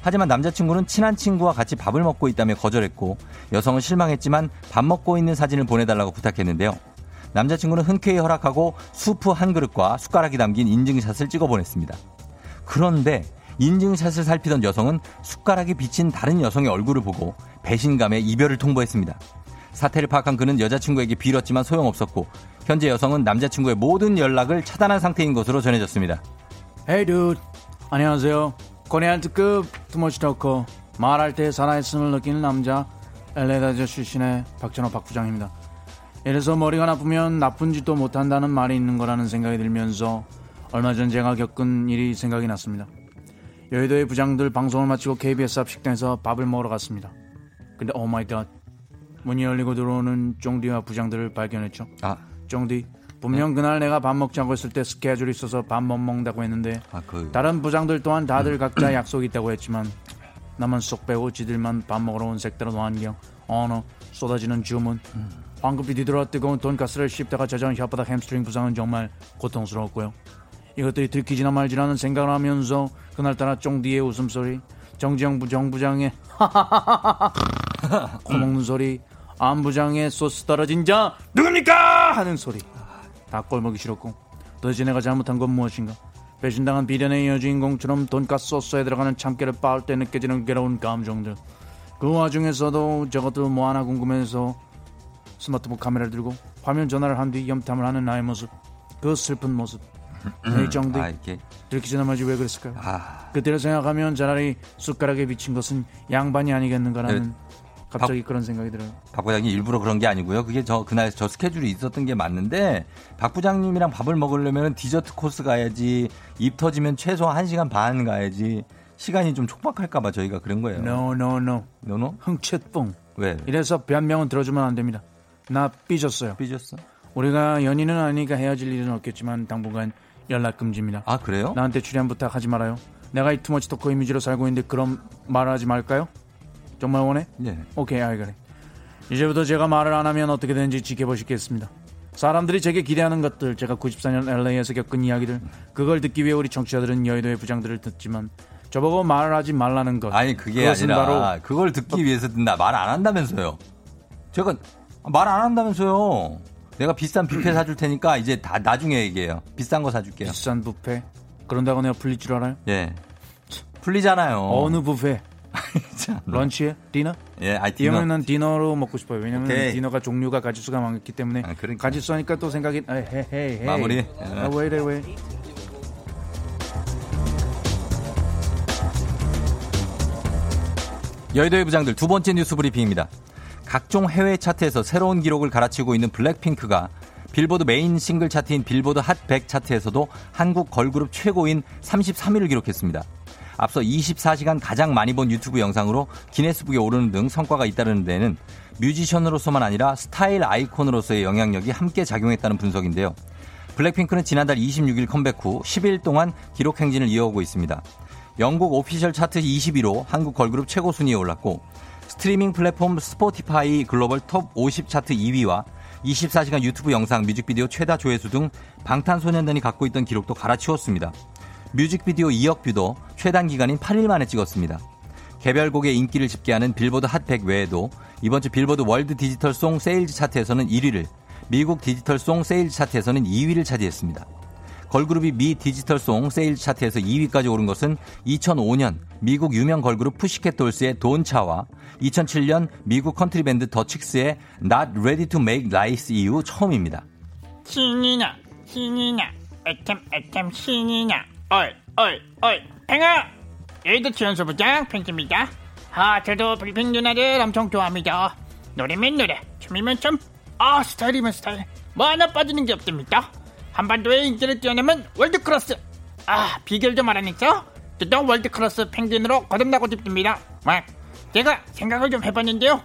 하지만 남자친구는 친한 친구와 같이 밥을 먹고 있다며 거절했고, 여성은 실망했지만 밥 먹고 있는 사진을 보내달라고 부탁했는데요. 남자친구는 흔쾌히 허락하고 수프 한 그릇과 숟가락이 담긴 인증샷을 찍어 보냈습니다. 그런데 인증샷을 살피던 여성은 숟가락이 비친 다른 여성의 얼굴을 보고 배신감에 이별을 통보했습니다. 사태를 파악한 그는 여자친구에게 빌었지만 소용없었고, 현재 여성은 남자친구의 모든 연락을 차단한 상태인 것으로 전해졌습니다. Hey dude, 안녕하세요. 코리안트급 투머치토커, 말할 때 살아있음을 느끼는 남자, 엘에이 출신의 박찬호 박부장입니다. 이래서 머리가 나쁘면 나쁜 짓도 못한다는 말이 있는 거라는 생각이 들면서 얼마 전 제가 겪은 일이 생각이 났습니다. 여의도의 부장들 방송을 마치고 케이비에스 앞 식당에서 밥을 먹으러 갔습니다. 근데 오 마이 갓, 문이 열리고 들어오는 쫑디와 부장들을 발견했죠. 아, 쫑디, 분명 네. 그날 내가 밥 먹자고 했을 때 스케줄이 있어서 밥 못 먹는다고 했는데 아, 그... 다른 부장들 또한 다들 음. 각자 약속이 있다고 했지만 나만 쏙 빼고 지들만 밥 먹으러 온 색다른 환경, 언어, 쏟아지는 주문, 음. 황급히 뒤돌아 뜨거운 돈가스를 씹다가 찾아온 혓바닥 햄스트링 부상은 정말 고통스러웠고요. 이것들이 들키지나 말지라는 생각을 하면서 그날따라 쫑디의 웃음소리, 정지영 부장부장의 코먹는 소리, 안부장의 소스 떨어진 자 누굽니까 하는 소리, 다 꼴보기 싫었고, 도대체 내가 잘못한 건 무엇인가. 배신당한 비련의 여주인공처럼 돈가스 소스에 들어가는 참깨를 빻을 때 느껴지는 괴로운 감정들, 그 와중에서도 저것도 뭐 하나 궁금해서 스마트폰 카메라를 들고 화면 전화를 한 뒤 염탐을 하는 나의 모습, 그 슬픈 모습. 이 정도 아, 들키지나 말지 왜 그랬을까요? 아... 그때를 생각하면 차라리 숟가락에 비친 것은 양반이 아니겠는가라는 네. 갑자기 박, 그런 생각이 들어요. 박 부장님 일부러 그런 게 아니고요. 그게 저 그날 저 스케줄이 있었던 게 맞는데, 박 부장님이랑 밥을 먹으려면 디저트 코스 가야지, 입 터지면 최소 한 시간 반 가야지, 시간이 좀 촉박할까 봐 저희가 그런 거예요. No, no, no. no, no? 흥칫뿡. 왜? 이래서 변명은 들어주면 안 됩니다. 나 삐졌어요. 삐졌어? 우리가 연인은 아니니까 헤어질 일은 없겠지만 당분간 연락금지입니다. 아, 그래요? 나한테 출연 부탁하지 말아요. 내가 이 투머치 토커 이미지로 살고 있는데 그럼 말하지 말까요? 정말 원해? 네. 오케이, 아이 그래. 이제부터 제가 말을 안 하면 어떻게 되는지 지켜보시겠습니다. 사람들이 제게 기대하는 것들, 제가 구십사 년 엘에이에서 겪은 이야기들, 그걸 듣기 위해 우리 청취자들은 여의도의 부장들을 듣지만 저보고 말을 하지 말라는 것. 아니, 그게 아니라 바로 그걸 듣기 위해서 듣나, 말 안 한다면서요. 제가 말 안 한다면서요. 내가 비싼 뷔페 사줄 테니까 이제 다 나중에 얘기해요. 비싼 거 사줄게요. 비싼 뷔페? 그런다고 내가 풀릴 줄 알아요? 예. 풀리잖아요. 어느 뷔페? 런치에? 디너? 예, 아이 디너. 이러면 난 디너로 먹고 싶어요. 왜냐면 오케이. 디너가 종류가 가짓수가 많기 때문에 아, 그러니까. 가짓수니까 또 생각이 에이, 헤이, 헤이, 헤이. 마무리. 아, 왜 이래 왜. 여의도의 부장들 두 번째 뉴스 브리핑입니다. 각종 해외 차트에서 새로운 기록을 갈아치우고 있는 블랙핑크가 빌보드 메인 싱글 차트인 빌보드 핫백 차트에서도 한국 걸그룹 최고인 삼십삼 위를 기록했습니다. 앞서 이십사 시간 가장 많이 본 유튜브 영상으로 기네스북에 오르는 등 성과가 잇따르는 데에는 뮤지션으로서만 아니라 스타일 아이콘으로서의 영향력이 함께 작용했다는 분석인데요. 블랙핑크는 지난달 이십육 일 컴백 후 십 일 동안 기록 행진을 이어오고 있습니다. 영국 오피셜 차트 이십일 호 한국 걸그룹 최고 순위에 올랐고, 스트리밍 플랫폼 스포티파이 글로벌 톱 오십 차트 이 위와 이십사 시간 유튜브 영상 뮤직비디오 최다 조회수 등 방탄소년단이 갖고 있던 기록도 갈아치웠습니다. 뮤직비디오 이억 뷰도 최단 기간인 팔 일 만에 찍었습니다. 개별곡의 인기를 집계하는 빌보드 핫백 외에도 이번 주 빌보드 월드 디지털송 세일즈 차트에서는 일 위를, 미국 디지털송 세일즈 차트에서는 이 위를 차지했습니다. 걸그룹이 미 디지털송 세일즈 차트에서 이 위까지 오른 것은 이천오 년 미국 유명 걸그룹 푸시캣 돌스의 돈차와 이천칠 년 미국 컨트리밴드 더 칙스의 Not Ready to Make Lies 이후 처음입니다. 신이냐 신이냐 애템 애템 신이냐 어이, 어이, 어이, 팽아! 여의도 출연소부장 팽입니다. 아, 저도 팽 누나를 엄청 좋아합니다. 노래면 노래, 춤이면 춤, 아, 스타일이면 스타일. 뭐 하나 빠지는 게 없답니다. 한반도의 인기를 뛰어내면 월드클래스. 아, 비결 좀 알아냈죠? 저도 월드클래스 펭귄으로 거듭나고 싶습니다. 와, 제가 생각을 좀 해봤는데요.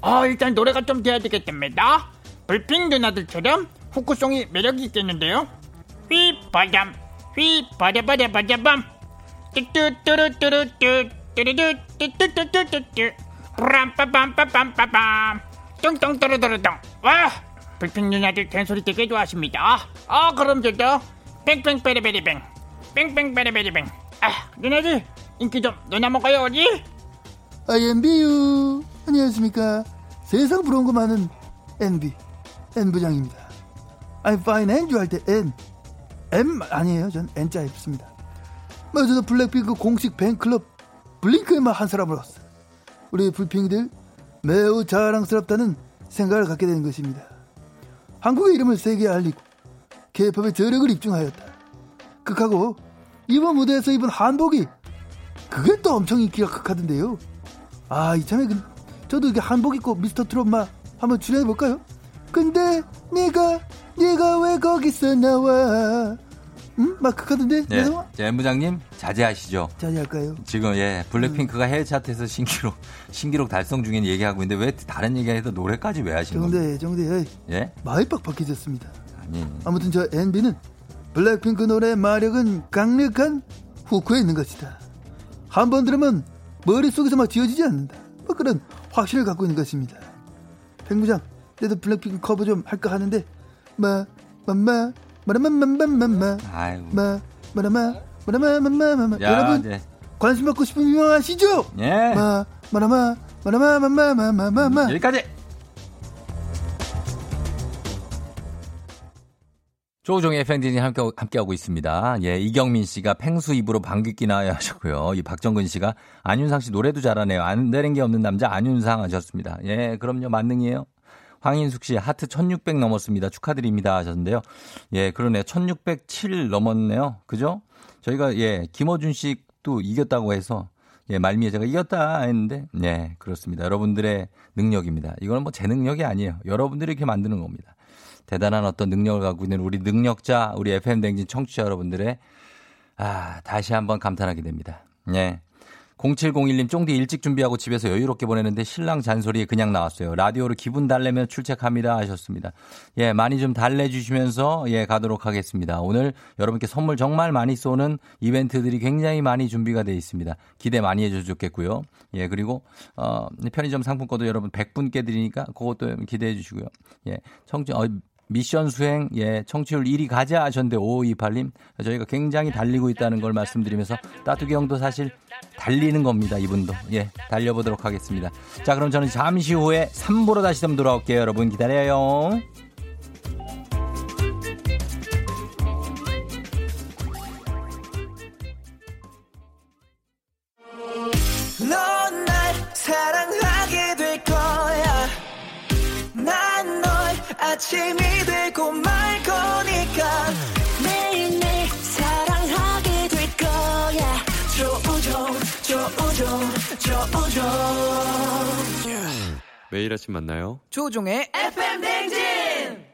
아, 일단 노래가 좀 돼야 되겠답니다. 불핑 누나들처럼 후크송이 매력이 있겠는데요. 휘바람 휘 바라바라바라밤 뚜뚜뚜루뚜루뚜 뚜루뚜뚜뚜뚜뚜뚜 브람빠밤빠밤빠밤 뚱뚱뚜루뚜루뚱. 와, 블핑 누나들 잔소리 되게 좋아하십니다. 아, 그럼 저도 뺑뺑빼리베리뱅 뺑뺑빼리베리뱅. 아, 누나들 인기 좀 누나 먹어요. 어디 아이 엠 비유. 안녕하십니까. 세상 부러운 거 많은 엔 비 N부장입니다. I'm fine and you 할 때 N M 아니에요. 전 N자 예쁩니다. 저도 블랙핑크 공식 팬클럽 블링크에만 한 사람으로 왔어요. 우리 불핑이들 매우 자랑스럽다는 생각을 갖게 되는 것입니다. 한국의 이름을 세계에 알리고 K-팝의 저력을 입증하였다. 극하고 이번 무대에서 입은 한복이 그게 또 엄청 인기가 극하던데요. 아, 이참에 그, 저도 이게 한복 입고 미스터 트롯마 한번 출연해볼까요? 근데 네가 네가 왜 거기서 나와? 음? 막 극하던데? 네. 엠 부장님 자제하시죠. 자제할까요? 지금 예 블랙핑크가 해외 차트에서 신기록 신기록 달성 중인 얘기하고 있는데 왜 다른 얘기해서 노래까지 왜 하시는 거예요? 정대 정대 예 마이 빡빡해졌습니다. 아니 아무튼 저 엔비는 블랙핑크 노래의 마력은 강력한 후크에 있는 것이다. 한 번 들으면 머릿속에서 막 지워지지 않는다. 막 그런 확신을 갖고 있는 것입니다. 백 부장 내도 블랙핑크 커버 좀 할까 하는데 마 마마 마라마마마마마 마 마라마 마라마마마마. 여러분 네. 관심 받고 싶은 유형 아시죠? 예. 마 마라마 마라마마마마마마. 음, 여기까지. 조우종의 에프엠 대행진 함께 함께하고 있습니다. 예, 이경민 씨가 펭수 입으로 방귀 끼나야 하셨고요. 이 박정근 씨가 안윤상 씨 노래도 잘하네요. 안 내린 게 없는 남자 안윤상 하셨습니다. 예, 그럼요 만능이에요. 황인숙 씨 하트 천육백 넘었습니다. 축하드립니다 하셨는데요. 예, 그러네요. 천육백칠 넘었네요. 그죠? 저희가 예, 김어준 씨도 이겼다고 해서 예, 말미에 제가 이겼다 했는데 예, 그렇습니다. 여러분들의 능력입니다. 이거는 뭐 제 능력이 아니에요. 여러분들이 이렇게 만드는 겁니다. 대단한 어떤 능력을 갖고 있는 우리 능력자, 우리 에프엠 대행진 청취자 여러분들의 아, 다시 한번 감탄하게 됩니다. 예. 공칠공일 님 쫑디 일찍 준비하고 집에서 여유롭게 보내는데 신랑 잔소리에 그냥 나왔어요. 라디오로 기분 달래며 출첵합니다 하셨습니다. 예, 많이 좀 달래주시면서 예 가도록 하겠습니다. 오늘 여러분께 선물 정말 많이 쏘는 이벤트들이 굉장히 많이 준비가 되어 있습니다. 기대 많이 해주셔도 좋겠고요. 예, 그리고 어, 편의점 상품권도 여러분 백 분께 드리니까 그것도 기대해 주시고요. 예, 청취 어, 미션 수행, 예, 청취율 일 위 가자 하셨는데, 오오이팔 님, 저희가 굉장히 달리고 있다는 걸 말씀드리면서, 따뚜기 형도 사실 달리는 겁니다, 이분도. 예, 달려보도록 하겠습니다. 자, 그럼 저는 잠시 후에 삼 부로 다시 좀 돌아올게요. 여러분 기다려요. 넌 날 사랑하게 될 거야. 난 널 아침이 되고 말 거니까 매일매일 사랑하게 될 거야. 조우종 조우종 조우종 yeah. 매일 아침 만나요. 조우종의 에프엠 대행진.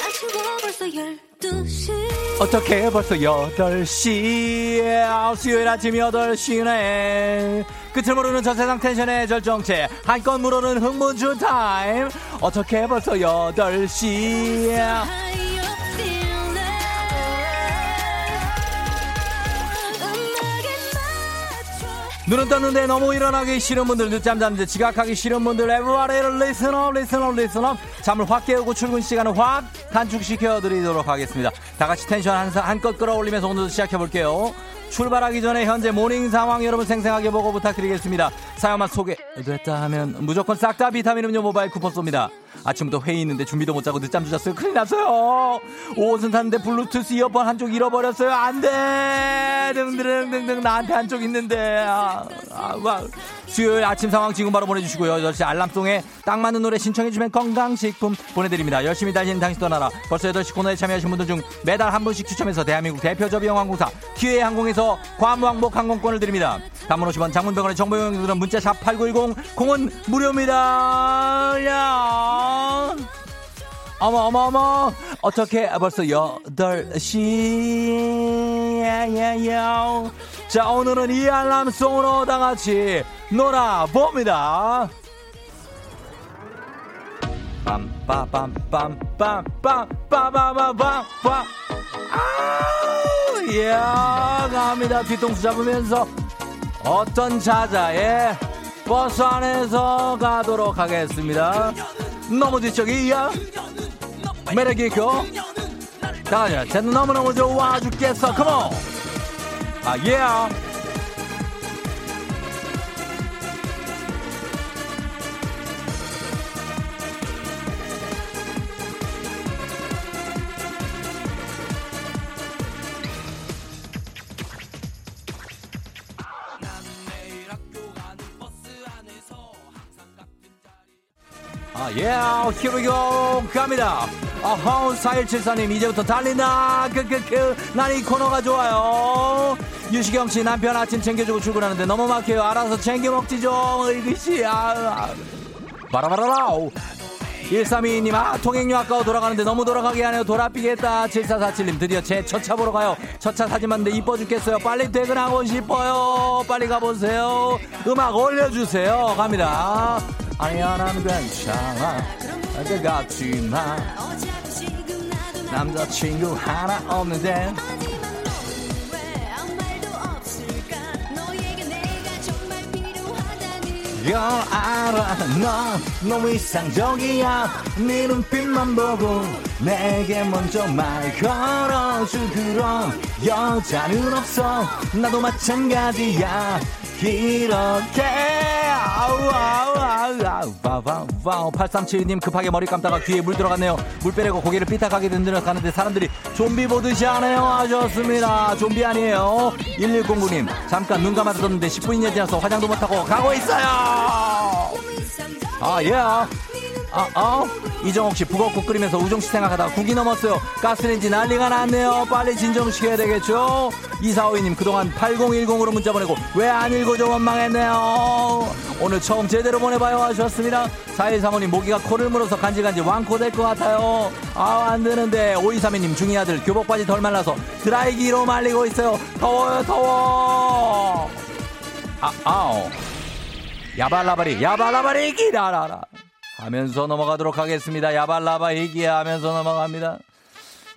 아침에 벌써 열두 시 어떻게 벌써 여덟 시에 수요일 아침 여덟 시네. 끝을 모르는 저 세상 텐션의 절정체 한껏 물오는 흥분주 타임. 어떻게 벌써 여덟 시에 눈은 떴는데 너무 일어나기 싫은 분들, 늦잠 자는데 지각하기 싫은 분들, everybody listen up, listen up, listen up. 잠을 확 깨우고 출근 시간을 확 단축시켜드리도록 하겠습니다. 다같이 텐션 한, 한껏 끌어올리면서 오늘도 시작해볼게요. 출발하기 전에 현재 모닝 상황 여러분 생생하게 보고 부탁드리겠습니다. 사연만 소개됐다 하면 무조건 싹 다 비타민 음료 모바일 쿠폰 쏩니다. 아침부터 회의 있는데 준비도 못 자고 늦잠 주셨어요. 큰일 났어요. 옷은 샀는데 블루투스 이어폰 한쪽 잃어버렸어요. 안 돼. 등등등등 나한테 한쪽 있는데. 아, 아, 와. 수요일 아침 상황 지금 바로 보내주시고요. 여덟 시 알람송에 딱 맞는 노래 신청해주면 건강식품 보내드립니다. 열심히 달리는 당신 떠나라. 벌써 여덟 시 코너에 참여하신 분들 중 매달 한 분씩 추첨해서 대한민국 대표 저비용 항공사 티웨이 항공에서 과무왕복 항공권을 드립니다. 단문 오십 원 장문병원의 정보용들은 문자 샵 팔구일공 공은 무료입니다. 야. 어머 어머 어머 어떻게 벌써 여덟 시. 야야야. 자, 오늘은 이 알람송으로 다같이 놀아봅니다. 빰빠빰빰 빰빰빰빰빰빰빰. 아우 이야 갑니다. 뒤통수 잡으면서 어떤 자자의 버스 안에서 가도록 하겠습니다. 너무 뒤쪽이야 매력있고 당연히 쟤는 너무너무 좋아 죽겠어. 컴온 아 예. Yeah. Yeah, here we go. 갑니다. 아하, 사일칠사님 이제부터 달린다. 크크크. 난 이 코너가 좋아요. 유시경 씨 남편 아침 챙겨주고 출근하는데 너무 막혀요. 알아서 챙겨 먹지 좀. 의기 씨. 아, 아. 바라바라라우. 일삼이이님 아 통행료 아까워 돌아가는데 너무 돌아가게 하네요. 돌아삐겠다. 칠사사칠님 드디어 제 첫 차 보러 가요. 첫 차 사진 봤는데 이뻐 죽겠어요. 빨리 퇴근하고 싶어요. 빨리 가보세요. 음악 올려주세요. 갑니다. 아니야 난 괜찮아 어디 갔지마 남자친구 하나 없는데 야 알아 너 너무 이상적이야 네 눈빛만 보고 내게 먼저 말 걸어줘. 그럼 여자는 없어 나도 마찬가지야. 이렇게 아우 아우 아우 아우 와우 와우. 팔삼칠이님 급하게 머리 감다가 귀에 물 들어갔네요. 물 빼려고 고개를 삐딱하게 흔들어 가는데 사람들이 좀비 보듯이 하네요. 하셨습니다. 좀비 아니에요. 일일공구님 잠깐 눈 감아뒀는데 십 분이나 지나서 화장도 못하고 가고 있어요. 아 예. 아 어? 이정옥씨 북어국 끓이면서 우정씨 생각하다가 국이 넘었어요. 가스레인지 난리가 났네요. 빨리 진정시켜야 되겠죠. 이사오이님 그동안 팔공일공으로 문자 보내고 왜 안 읽어줘 원망했네요. 오늘 처음 제대로 보내봐요 하셨습니다. 사일삼오님 모기가 코를 물어서 간질간질 완코될 것 같아요. 아 안되는데. 오이삼이님 중이 아들 교복바지 덜 말라서 드라이기로 말리고 있어요. 더워요 더워. 아 아오 야발라바리 야발라바리 기라라라 하면서 넘어가도록 하겠습니다. 야발라바 얘기야 하면서 넘어갑니다.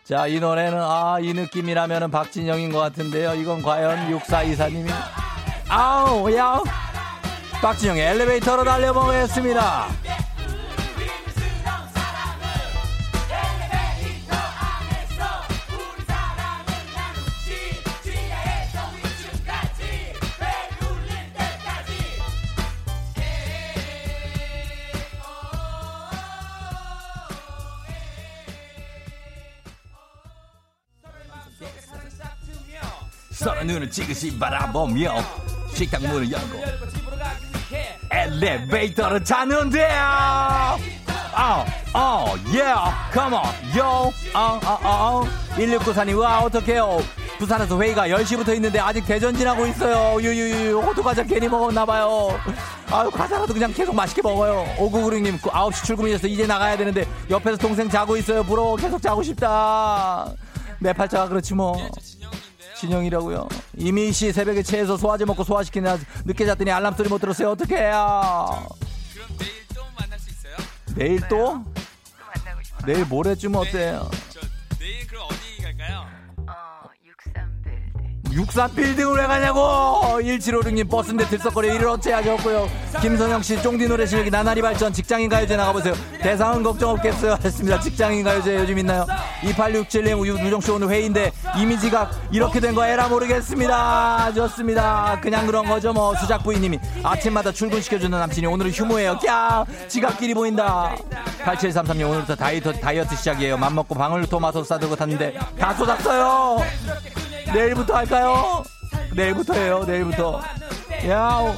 자, 이 노래는 아, 이 느낌이라면은 박진영인 것 같은데요. 이건 과연 육사이사님이 아우 야 박진영의 엘리베이터로 달려보겠습니다. 서로 눈을 지그시 바라보며 식당 문을 열고 엘리베이터를 찾는데요. 아, 아, 예, come on, yo, 아, 아, 아, 일육구사님 와 어떡해요. 부산에서 회의가 열 시부터 있는데 아직 대전 지나고 있어요. 유유유 호두과자 괜히 먹었나봐요. 아유 과자라도 그냥 계속 맛있게 먹어요. 오구구육님 아홉 시 출근이어서 이제 나가야 되는데 옆에서 동생 자고 있어요. 부러워 계속 자고 싶다. 내 팔자가 그렇지 뭐. 진영이라고요. 이미 씨 새벽에 체해서 소화제 먹고 소화시키냐 늦게 잤더니 알람 소리 못 들었어요. 어떡해요. 그럼 내일 또 만날 수 있어요? 내일 맞아요. 또? 또 만나고 싶어요. 내일 모레쯤 어때요? 내일, 저, 내일 그럼 어디 갈까요? 어 육삼빌딩. 육삼빌딩을 왜 가냐고. 일칠오육님 버스인데 들썩거려 일을 어째야지 없고요. 김선영씨 쫑디 노래 실력이 나날이 발전. 직장인 가요제 나가보세요. 대상은 걱정 없겠어요 하셨습니다. 직장인 가요제 요즘 있나요? 이팔육칠님 유정씨 오늘 회의인데 이미지가 이렇게 된 거 에라 모르겠습니다. 좋습니다. 그냥 그런 거죠 뭐. 수작 부인님이 아침마다 출근시켜주는 남친이 오늘은 휴무예요. 꺄 지갑끼리 보인다. 팔칠삼삼님 오늘부터 다이어트, 다이어트 시작이에요. 맘먹고 방울토마토 싸들고 탔는데 다 쏟았어요. 내일부터 할까요? 내일부터 해요. 내일부터. 야우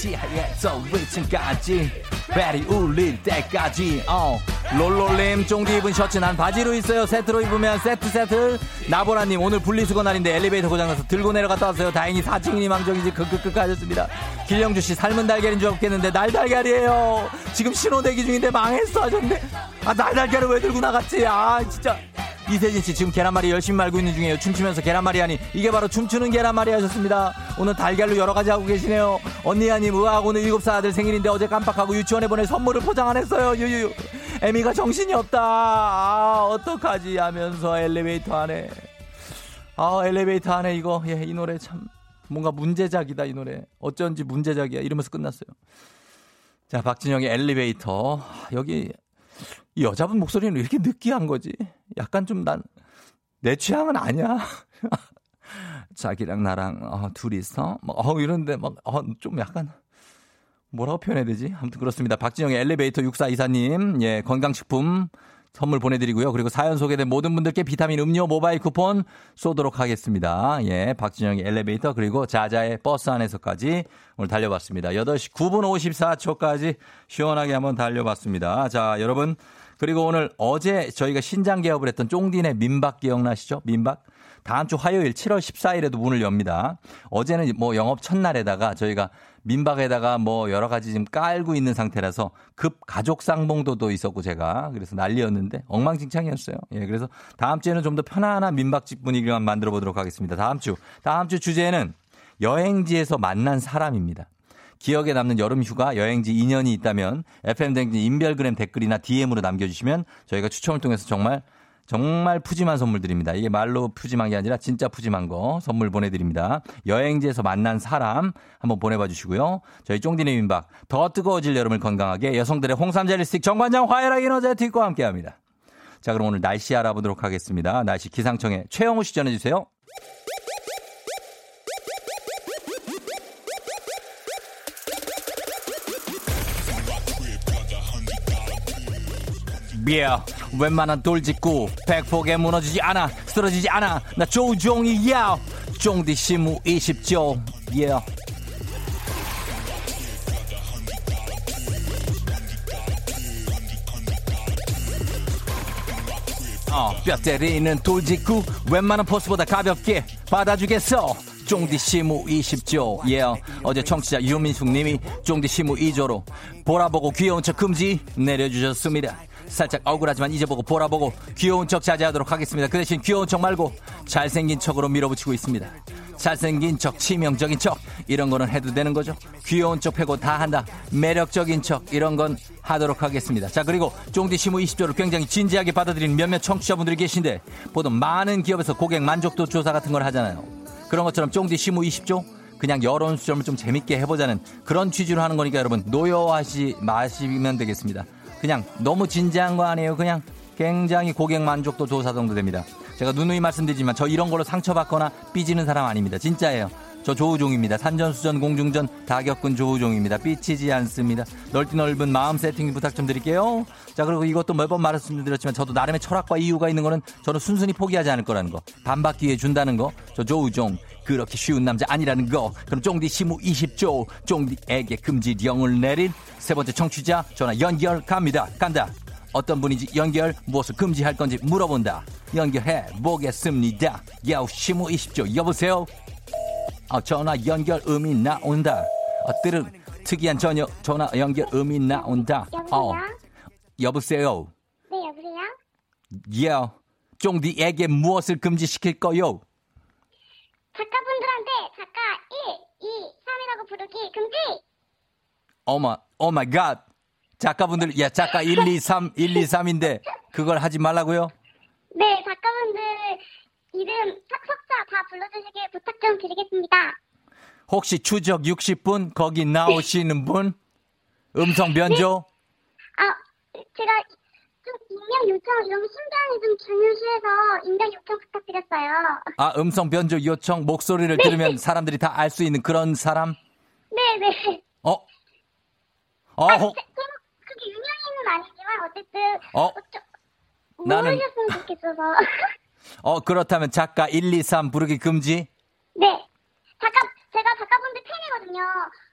지하에서 위층까지 벨이 울릴 때까지 어. 롤롤님, 쫑디 입은 셔츠 난 바지로 있어요. 세트로 입으면 세트 세트. 나보라님, 오늘 분리수거 날인데 엘리베이터 고장나서 들고 내려갔다 왔어요. 다행히 사 층이니 망정이지. 극극극 하셨습니다. 길영주씨, 삶은 달걀인 줄 없겠는데 날달걀이에요. 지금 신호 대기 중인데 망했어 하셨는데, 아 날달걀을 왜 들고 나갔지. 아 진짜. 이세진씨, 지금 계란말이 열심히 말고 있는 중이에요. 춤추면서 계란말이 하니 이게 바로 춤추는 계란말이 하셨습니다. 오늘 달걀로 여러가지 하고 계시네요. 언니야님, 으악, 오늘 일곱 살 아들 생일인데 어제 깜빡하고 유치원에 보낼 선물을 포장 안 했어요. 유유, 애미가 정신이 없다. 아 어떡하지 하면서 엘리베이터 안에, 아 엘리베이터 안에 이거, 예, 이 노래 참 뭔가 문제작이다. 이 노래 어쩐지 문제작이야 이러면서 끝났어요. 자, 박진영의 엘리베이터. 여기 이 여자분 목소리는 왜 이렇게 느끼한 거지? 약간 좀 난 내 취향은 아니야. 자기랑 나랑 어, 둘이서 막 어, 이런데 막 어, 좀 약간 뭐라고 표현해야 되지? 아무튼 그렇습니다. 박진영의 엘리베이터. 육사이사님, 예, 건강식품 선물 보내드리고요. 그리고 사연 소개된 모든 분들께 비타민 음료 모바일 쿠폰 쏘도록 하겠습니다. 예, 박진영의 엘리베이터, 그리고 자자의 버스 안에서까지 오늘 달려봤습니다. 여덟 시 구 분 오십사 초까지 시원하게 한번 달려봤습니다. 자, 여러분. 그리고 오늘 어제 저희가 신장 개업을 했던 쫑디네 민박 기억나시죠? 민박? 다음 주 화요일 칠월 십사일에도 문을 엽니다. 어제는 뭐 영업 첫날에다가 저희가 민박에다가 뭐 여러 가지 지금 깔고 있는 상태라서 급 가족 상봉도도 있었고 제가 그래서 난리였는데 엉망진창이었어요. 예, 그래서 다음 주에는 좀 더 편안한 민박집 분위기만 만들어 보도록 하겠습니다. 다음 주, 다음 주 주제는 여행지에서 만난 사람입니다. 기억에 남는 여름휴가 여행지 인연이 있다면 에프엠 대행진 인별그램 댓글이나 디엠으로 남겨주시면 저희가 추첨을 통해서 정말 정말 푸짐한 선물 드립니다. 이게 말로 푸짐한 게 아니라 진짜 푸짐한 거 선물 보내드립니다. 여행지에서 만난 사람 한번 보내봐 주시고요. 저희 쫑디네 민박, 더 뜨거워질 여름을 건강하게 여성들의 홍삼젤리스틱 정관장 화해라 에너제틱과 함께합니다. 자, 그럼 오늘 날씨 알아보도록 하겠습니다. 날씨 기상청에 최영우 씨 전해주세요. Yeah. 웬만한 돌직구 백폭에 무너지지 않아, 쓰러지지 않아. 나 조우종이야. 종디 시무 이십 조. Yeah. 어, 뼈 때리는 돌직구 웬만한 포스보다 가볍게 받아주겠어. 종디 시무 이십 조. Yeah. 어제 청취자 유민숙님이 종디 시무 이 조로 보라보고 귀여운 척 금지 내려주셨습니다. 살짝 억울하지만 잊어보고 보라보고 귀여운 척 자제하도록 하겠습니다. 그 대신 귀여운 척 말고 잘생긴 척으로 밀어붙이고 있습니다. 잘생긴 척, 치명적인 척 이런 거는 해도 되는 거죠. 귀여운 척 패고 다 한다. 매력적인 척 이런 건 하도록 하겠습니다. 자, 그리고 쫑디 시무 이십 조를 굉장히 진지하게 받아들이는 몇몇 청취자분들이 계신데 보통 많은 기업에서 고객 만족도 조사 같은 걸 하잖아요. 그런 것처럼 쫑디 시무 이십 조 그냥 여론 수렴을 좀 재밌게 해보자는 그런 취지로 하는 거니까 여러분 노여워하지 마시면 되겠습니다. 그냥 너무 진지한 거 아니에요. 그냥 굉장히 고객 만족도 조사 정도 됩니다. 제가 누누이 말씀드리지만 저 이런 걸로 상처받거나 삐지는 사람 아닙니다. 진짜예요. 저 조우종입니다. 산전수전 공중전 다 겪은 조우종입니다. 삐치지 않습니다. 넓디 넓은 마음 세팅 부탁 좀 드릴게요. 자, 그리고 이것도 몇 번 말씀드렸지만 저도 나름의 철학과 이유가 있는 거는 저는 순순히 포기하지 않을 거라는 거, 반박 기회 준다는 거, 저 조우종 그렇게 쉬운 남자 아니라는 거. 그럼 쫑디 시무 이십 조 쫑디에게 금지령을 내린 세 번째 청취자 전화 연결 갑니다. 간다. 어떤 분인지 연결, 무엇을 금지할 건지 물어본다. 연결해 보겠습니다. 야우 시무 이십 조. 여보세요. 아, 전화 연결 음이 나온다. 아, 뜨릉 특이한 전혀 전화 연결 음이 나온다. 어. 여보세요. 네, 여보세요. 야, 쫑디에게 무엇을 금지시킬 거요? 작가분들한테 작가 일, 이, 삼이라고 부르기 금지. 어마, 오마이갓. 작가분들, 야, 작가 일, 이, 삼, 일, 이, 삼인데 그걸 하지 말라고요? 네, 작가분들 이름, 석자 다 불러주시길 부탁 좀 드리겠습니다. 혹시 추적 육십 분 거기 나오시는 분? 음성 변조? 네? 아, 제가 좀 익명 요청, 이런 심장이 좀 중요시해서 익명 요청 부탁드렸어요. 아, 음성 변조 요청, 목소리를 네. 들으면 사람들이 다 알 수 있는 그런 사람? 네네. 어? 어? 아, 호... 그게 유명인은 아니지만 어쨌든 어? 어쩌... 나는... 모르셨으면 좋겠어서. 어, 그렇다면 작가 일, 이, 삼 부르기 금지? 네. 작가, 제가 작가분들 팬이거든요.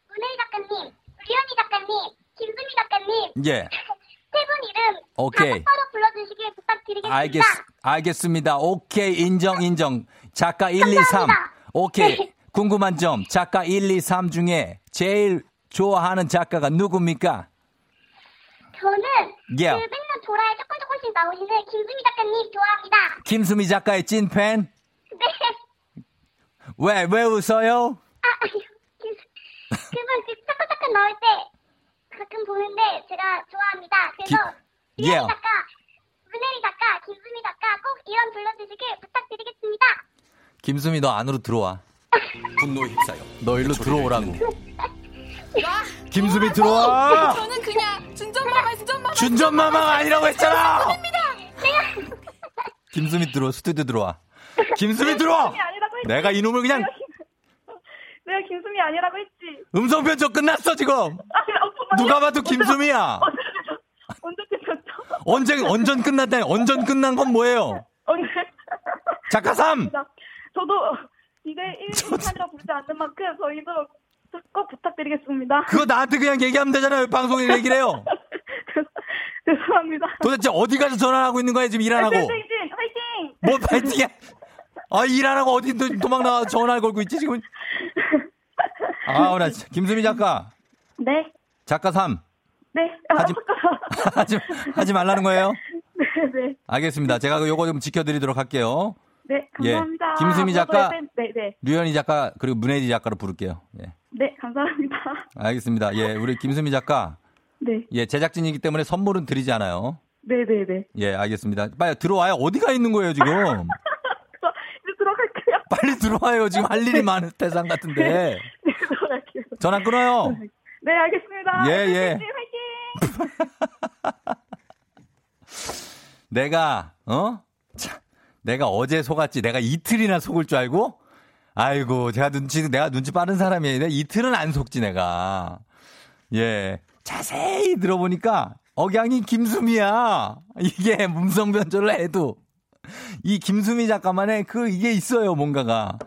문혜희 작가님, 류현희 작가님, 김수미 작가님. 예. 세 분 이름 오케이. 바로 불러주시길 부탁드리겠습니다. 알겠, 알겠습니다. 오케이. 인정, 인정. 작가 일, 감사합니다. 이, 삼. 오케이. 네. 궁금한 점. 작가 일, 이, 삼 중에 제일 좋아하는 작가가 누굽니까? 저는 yeah. 칠백 년 돌아야 조금 조금씩 나오시는 김수미 작가님 좋아합니다. 김수미 작가의 찐팬? 네. 왜, 왜 웃어요? 아, 아니요. 그분 그 잠깐 나올 때 가끔 보는데 제가 좋아합니다. 그래서 김... yeah. 작가, 문혜리 작가, 김수미 작가 꼭 이런 불러주시길 부탁드리겠습니다. 김수미 너 안으로 들어와. 분노 휩싸여. 너 일로 들어오라고. 김수미 들어와. 저는 그냥 준전마마 준전마마 준전마마가 아니라고 했잖아. 김수미 들어와. 스튜디오 들어와. 김수미 들어와. 내가 이놈을 그냥. 내가 김수미 아니라고 했지. 음성 변조 끝났어 지금. 누가 봐도 김수미야. 언제 끝났죠? 언제 언전 끝났다. 언전 끝난 건 뭐예요? 언제? 작가 삼. 저도 이제 일 인이라 부르지 않는 만큼 저희도 꼭 부탁드리겠습니다. 그거 나한테 그냥 얘기하면 되잖아요. 방송에 얘기를 해요. 죄송합니다. 도대체 어디 가서 전화하고 있는 거야? 지금 일 안 하고. 화이팅! 뭐 파이팅이야? 아, 일 안 하고 어디 도망 나가서 전화를 걸고 있지 지금. 아, 오늘 김수미 작가. 네. 작가 삼. 네. 하지, 하지, 하지 말라는 거예요? 네, 네. 알겠습니다. 제가 요거 좀 지켜드리도록 할게요. 네, 감사합니다. 예, 김수미 작가, 네, 네. 류현희 작가, 그리고 문혜리 작가로 부를게요. 예. 네, 감사합니다. 알겠습니다. 예, 우리 김수미 작가. 네. 예, 제작진이기 때문에 선물은 드리지 않아요. 네, 네, 네. 예, 알겠습니다. 빨리 들어와요. 어디가 있는 거예요, 지금? 이제 들어갈게요. 빨리 들어와요. 지금 할 일이 많은 세상 같은데. 네, 들어갈게요. 전화 끊어요. 네, 알겠습니다. 예, 예. 화이팅! 내가, 어? 참. 내가 어제 속았지. 내가 이틀이나 속을 줄 알고? 아이고, 제가 눈치, 내가 눈치 빠른 사람이에요. 내가 이틀은 안 속지, 내가. 예. 자세히 들어보니까, 억양이 김수미야. 이게 음성 변조를 해도. 이 김수미 작가만의 그, 이게 있어요, 뭔가가.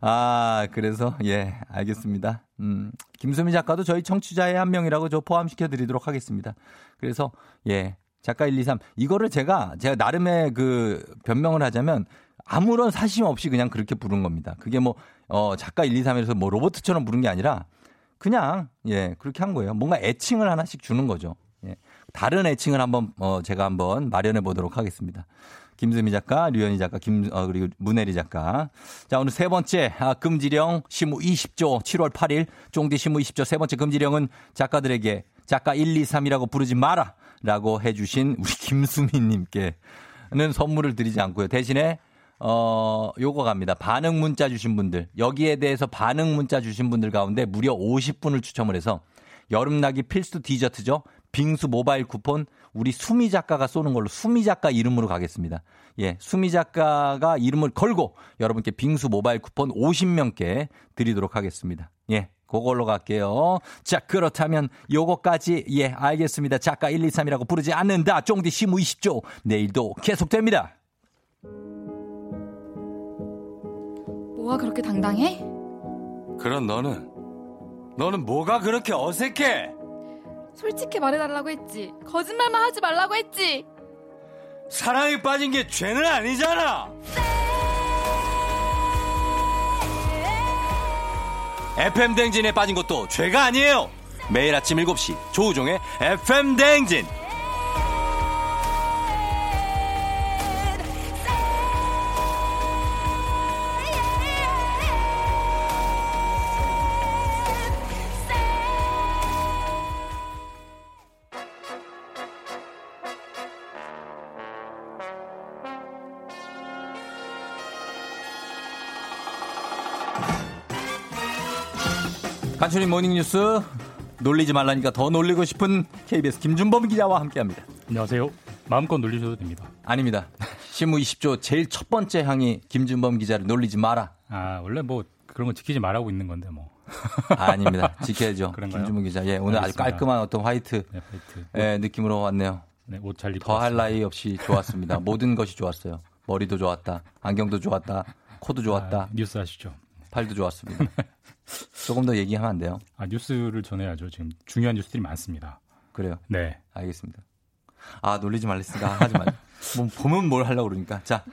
아, 그래서, 예, 알겠습니다. 음, 김수미 작가도 저희 청취자의 한 명이라고 저 포함시켜 드리도록 하겠습니다. 그래서, 예. 작가 일, 이, 삼. 이거를 제가, 제가 나름의 그 변명을 하자면 아무런 사심 없이 그냥 그렇게 부른 겁니다. 그게 뭐, 어, 작가 일, 이, 삼에서 뭐 로봇처럼 부른 게 아니라 그냥, 예, 그렇게 한 거예요. 뭔가 애칭을 하나씩 주는 거죠. 예. 다른 애칭을 한번, 어, 제가 한번 마련해 보도록 하겠습니다. 김수미 작가, 류현희 작가, 김, 어, 그리고 문혜리 작가. 자, 오늘 세 번째, 아, 금지령 심우 이십 조 칠월 팔일. 쫑디 심우 이십 조 세 번째 금지령은 작가들에게 작가 일, 이, 삼이라고 부르지 마라. 라고 해주신 우리 김수민님께는 선물을 드리지 않고요. 대신에 어 요거 갑니다. 반응 문자 주신 분들, 여기에 대해서 반응 문자 주신 분들 가운데 무려 오십 분을 추첨을 해서 여름나기 필수 디저트죠. 빙수 모바일 쿠폰 우리 수미 작가가 쏘는 걸로 수미 작가 이름으로 가겠습니다. 예, 수미 작가가 이름을 걸고 여러분께 빙수 모바일 쿠폰 오십 명께 드리도록 하겠습니다. 예. 그걸로 갈게요. 자, 그렇다면 요거까지 예, 알겠습니다. 작가 일, 이, 삼이라고 부르지 않는다. 쫑디 심우 이십 조. 내일도 계속됩니다. 뭐가 그렇게 당당해? 그럼 너는 너는 뭐가 그렇게 어색해? 솔직히 말해달라고 했지. 거짓말만 하지 말라고 했지. 사랑에 빠진 게 죄는 아니잖아. 에프엠 대행진에 빠진 것도 죄가 아니에요. 매일 아침 일곱 시 조우종의 에프엠 대행진. 간추린 모닝뉴스 놀리지 말라니까 더 놀리고 싶은 케이비에스 김준범 기자와 함께합니다. 안녕하세요. 마음껏 놀리셔도 됩니다. 아닙니다. 심우 이십 조 제일 첫 번째 항이 김준범 기자를 놀리지 마라. 아 원래 뭐 그런 거 지키지 말라고 있는 건데 뭐. 아, 아닙니다. 지켜야죠. 김준범 기자. 예, 오늘 알겠습니다. 아주 깔끔한 어떤 화이트, 네, 화이트. 예, 느낌으로 왔네요. 네, 옷 잘 입고 더할 나위 없이 좋았습니다. 모든 것이 좋았어요. 머리도 좋았다. 안경도 좋았다. 코도 좋았다. 아, 뉴스 하시죠. 팔도 좋았습니다. 조금 더 얘기하면 안 돼요? 아, 뉴스를 전해야죠. 지금 중요한 뉴스들이 많습니다. 그래요? 네. 알겠습니다. 아, 놀리지 말랬으니까 하지 마. 뭐 보면 뭘 하려고 그러니까. 자,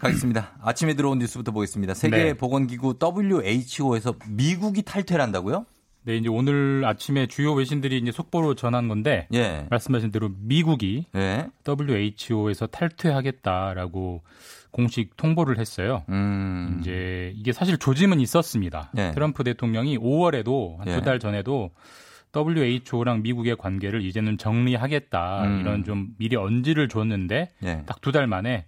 가겠습니다. 아침에 들어온 뉴스부터 보겠습니다. 세계보건기구 더블유에이치오에서 미국이 탈퇴를 한다고요? 네, 이제 오늘 아침에 주요 외신들이 이제 속보로 전한 건데, 예. 말씀하신 대로 미국이 예. 더블유에이치오에서 탈퇴하겠다라고 공식 통보를 했어요. 음. 이제 이게 사실 조짐은 있었습니다. 예. 트럼프 대통령이 오월에도 한 두 달 예. 전에도 더블유에이치오랑 미국의 관계를 이제는 정리하겠다 음. 이런 좀 미리 언지를 줬는데 예. 딱 두 달 만에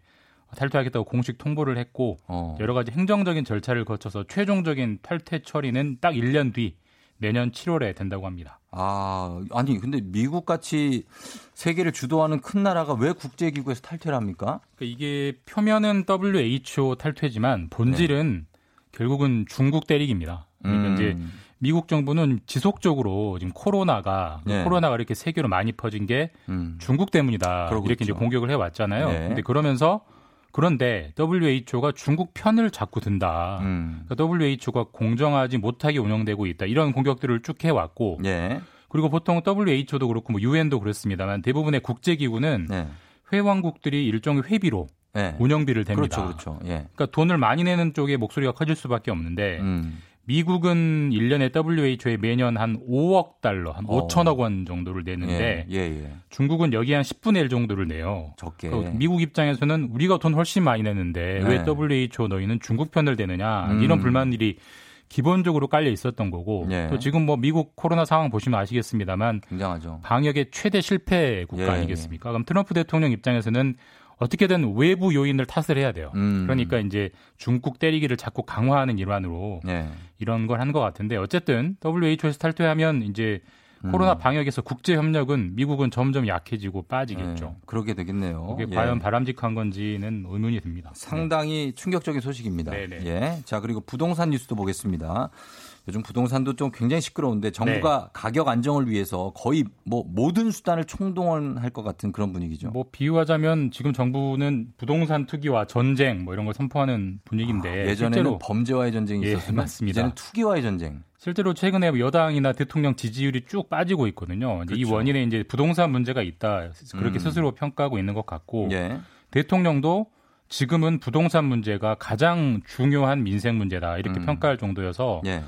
탈퇴하겠다고 공식 통보를 했고 어. 여러 가지 행정적인 절차를 거쳐서 최종적인 탈퇴 처리는 딱 일 년 뒤. 내년 칠월에 된다고 합니다. 아, 아니 근데 미국같이 세계를 주도하는 큰 나라가 왜 국제기구에서 탈퇴를 합니까? 그러니까 이게 표면은 더블유에이치오 탈퇴지만 본질은 네. 결국은 중국 때리기입니다. 그러니까 음. 이제 미국 정부는 지속적으로 지금 코로나가 네. 코로나가 이렇게 세계로 많이 퍼진 게 음. 중국 때문이다. 그렇겠죠. 이렇게 이제 공격을 해왔잖아요. 네. 근데 그러면서 그런데 더블유에이치오가 중국 편을 자꾸 든다. 음. 그러니까 더블유에이치오가 공정하지 못하게 운영되고 있다. 이런 공격들을 쭉 해왔고 예. 그리고 보통 더블유에이치오도 그렇고 뭐 유엔도 그렇습니다만 대부분의 국제기구는 예. 회원국들이 일종의 회비로 예. 운영비를 댑니다. 그렇죠, 그렇죠. 예. 그러니까 돈을 많이 내는 쪽에 목소리가 커질 수밖에 없는데 음. 미국은 일 년에 더블유에이치오에 매년 한 오억 달러, 한 오천억 원 정도를 내는데 예, 예, 예. 중국은 여기 한 십분의 일 정도를 내요. 적게. 미국 입장에서는 우리가 돈 훨씬 많이 내는데 네. 왜 더블유에이치오 너희는 중국 편을 대느냐 음. 이런 불만들이 기본적으로 깔려 있었던 거고 예. 또 지금 뭐 미국 코로나 상황 보시면 아시겠습니다만 굉장하죠. 방역의 최대 실패 국가 예, 아니겠습니까? 예. 그럼 트럼프 대통령 입장에서는 어떻게든 외부 요인을 탓을 해야 돼요. 음. 그러니까 이제 중국 때리기를 자꾸 강화하는 일환으로 네. 이런 걸 한 것 같은데 어쨌든 더블유에이치오에서 탈퇴하면 이제 음. 코로나 방역에서 국제 협력은 미국은 점점 약해지고 빠지겠죠. 네. 그러게 되겠네요. 이게 예. 과연 바람직한 건지는 의문이 듭니다. 상당히 네. 충격적인 소식입니다. 네네. 예. 자 그리고 부동산 뉴스도 보겠습니다. 요즘 부동산도 좀 굉장히 시끄러운데 정부가 네. 가격 안정을 위해서 거의 뭐 모든 수단을 총동원할 것 같은 그런 분위기죠. 뭐 비유하자면 지금 정부는 부동산 투기와 전쟁 뭐 이런 걸 선포하는 분위기인데 아, 예전에는 실제로, 범죄와의 전쟁이 예, 있었으면 맞습니다. 이제는 투기와의 전쟁. 실제로 최근에 여당이나 대통령 지지율이 쭉 빠지고 있거든요. 그렇죠. 이 원인에 이제 부동산 문제가 있다 그렇게 음. 스스로 평가하고 있는 것 같고 예. 대통령도 지금은 부동산 문제가 가장 중요한 민생 문제다 이렇게 음. 평가할 정도여서. 예.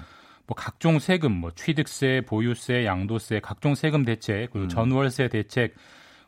뭐 각종 세금, 뭐 취득세, 보유세, 양도세, 각종 세금 대책, 그리고 음. 전월세 대책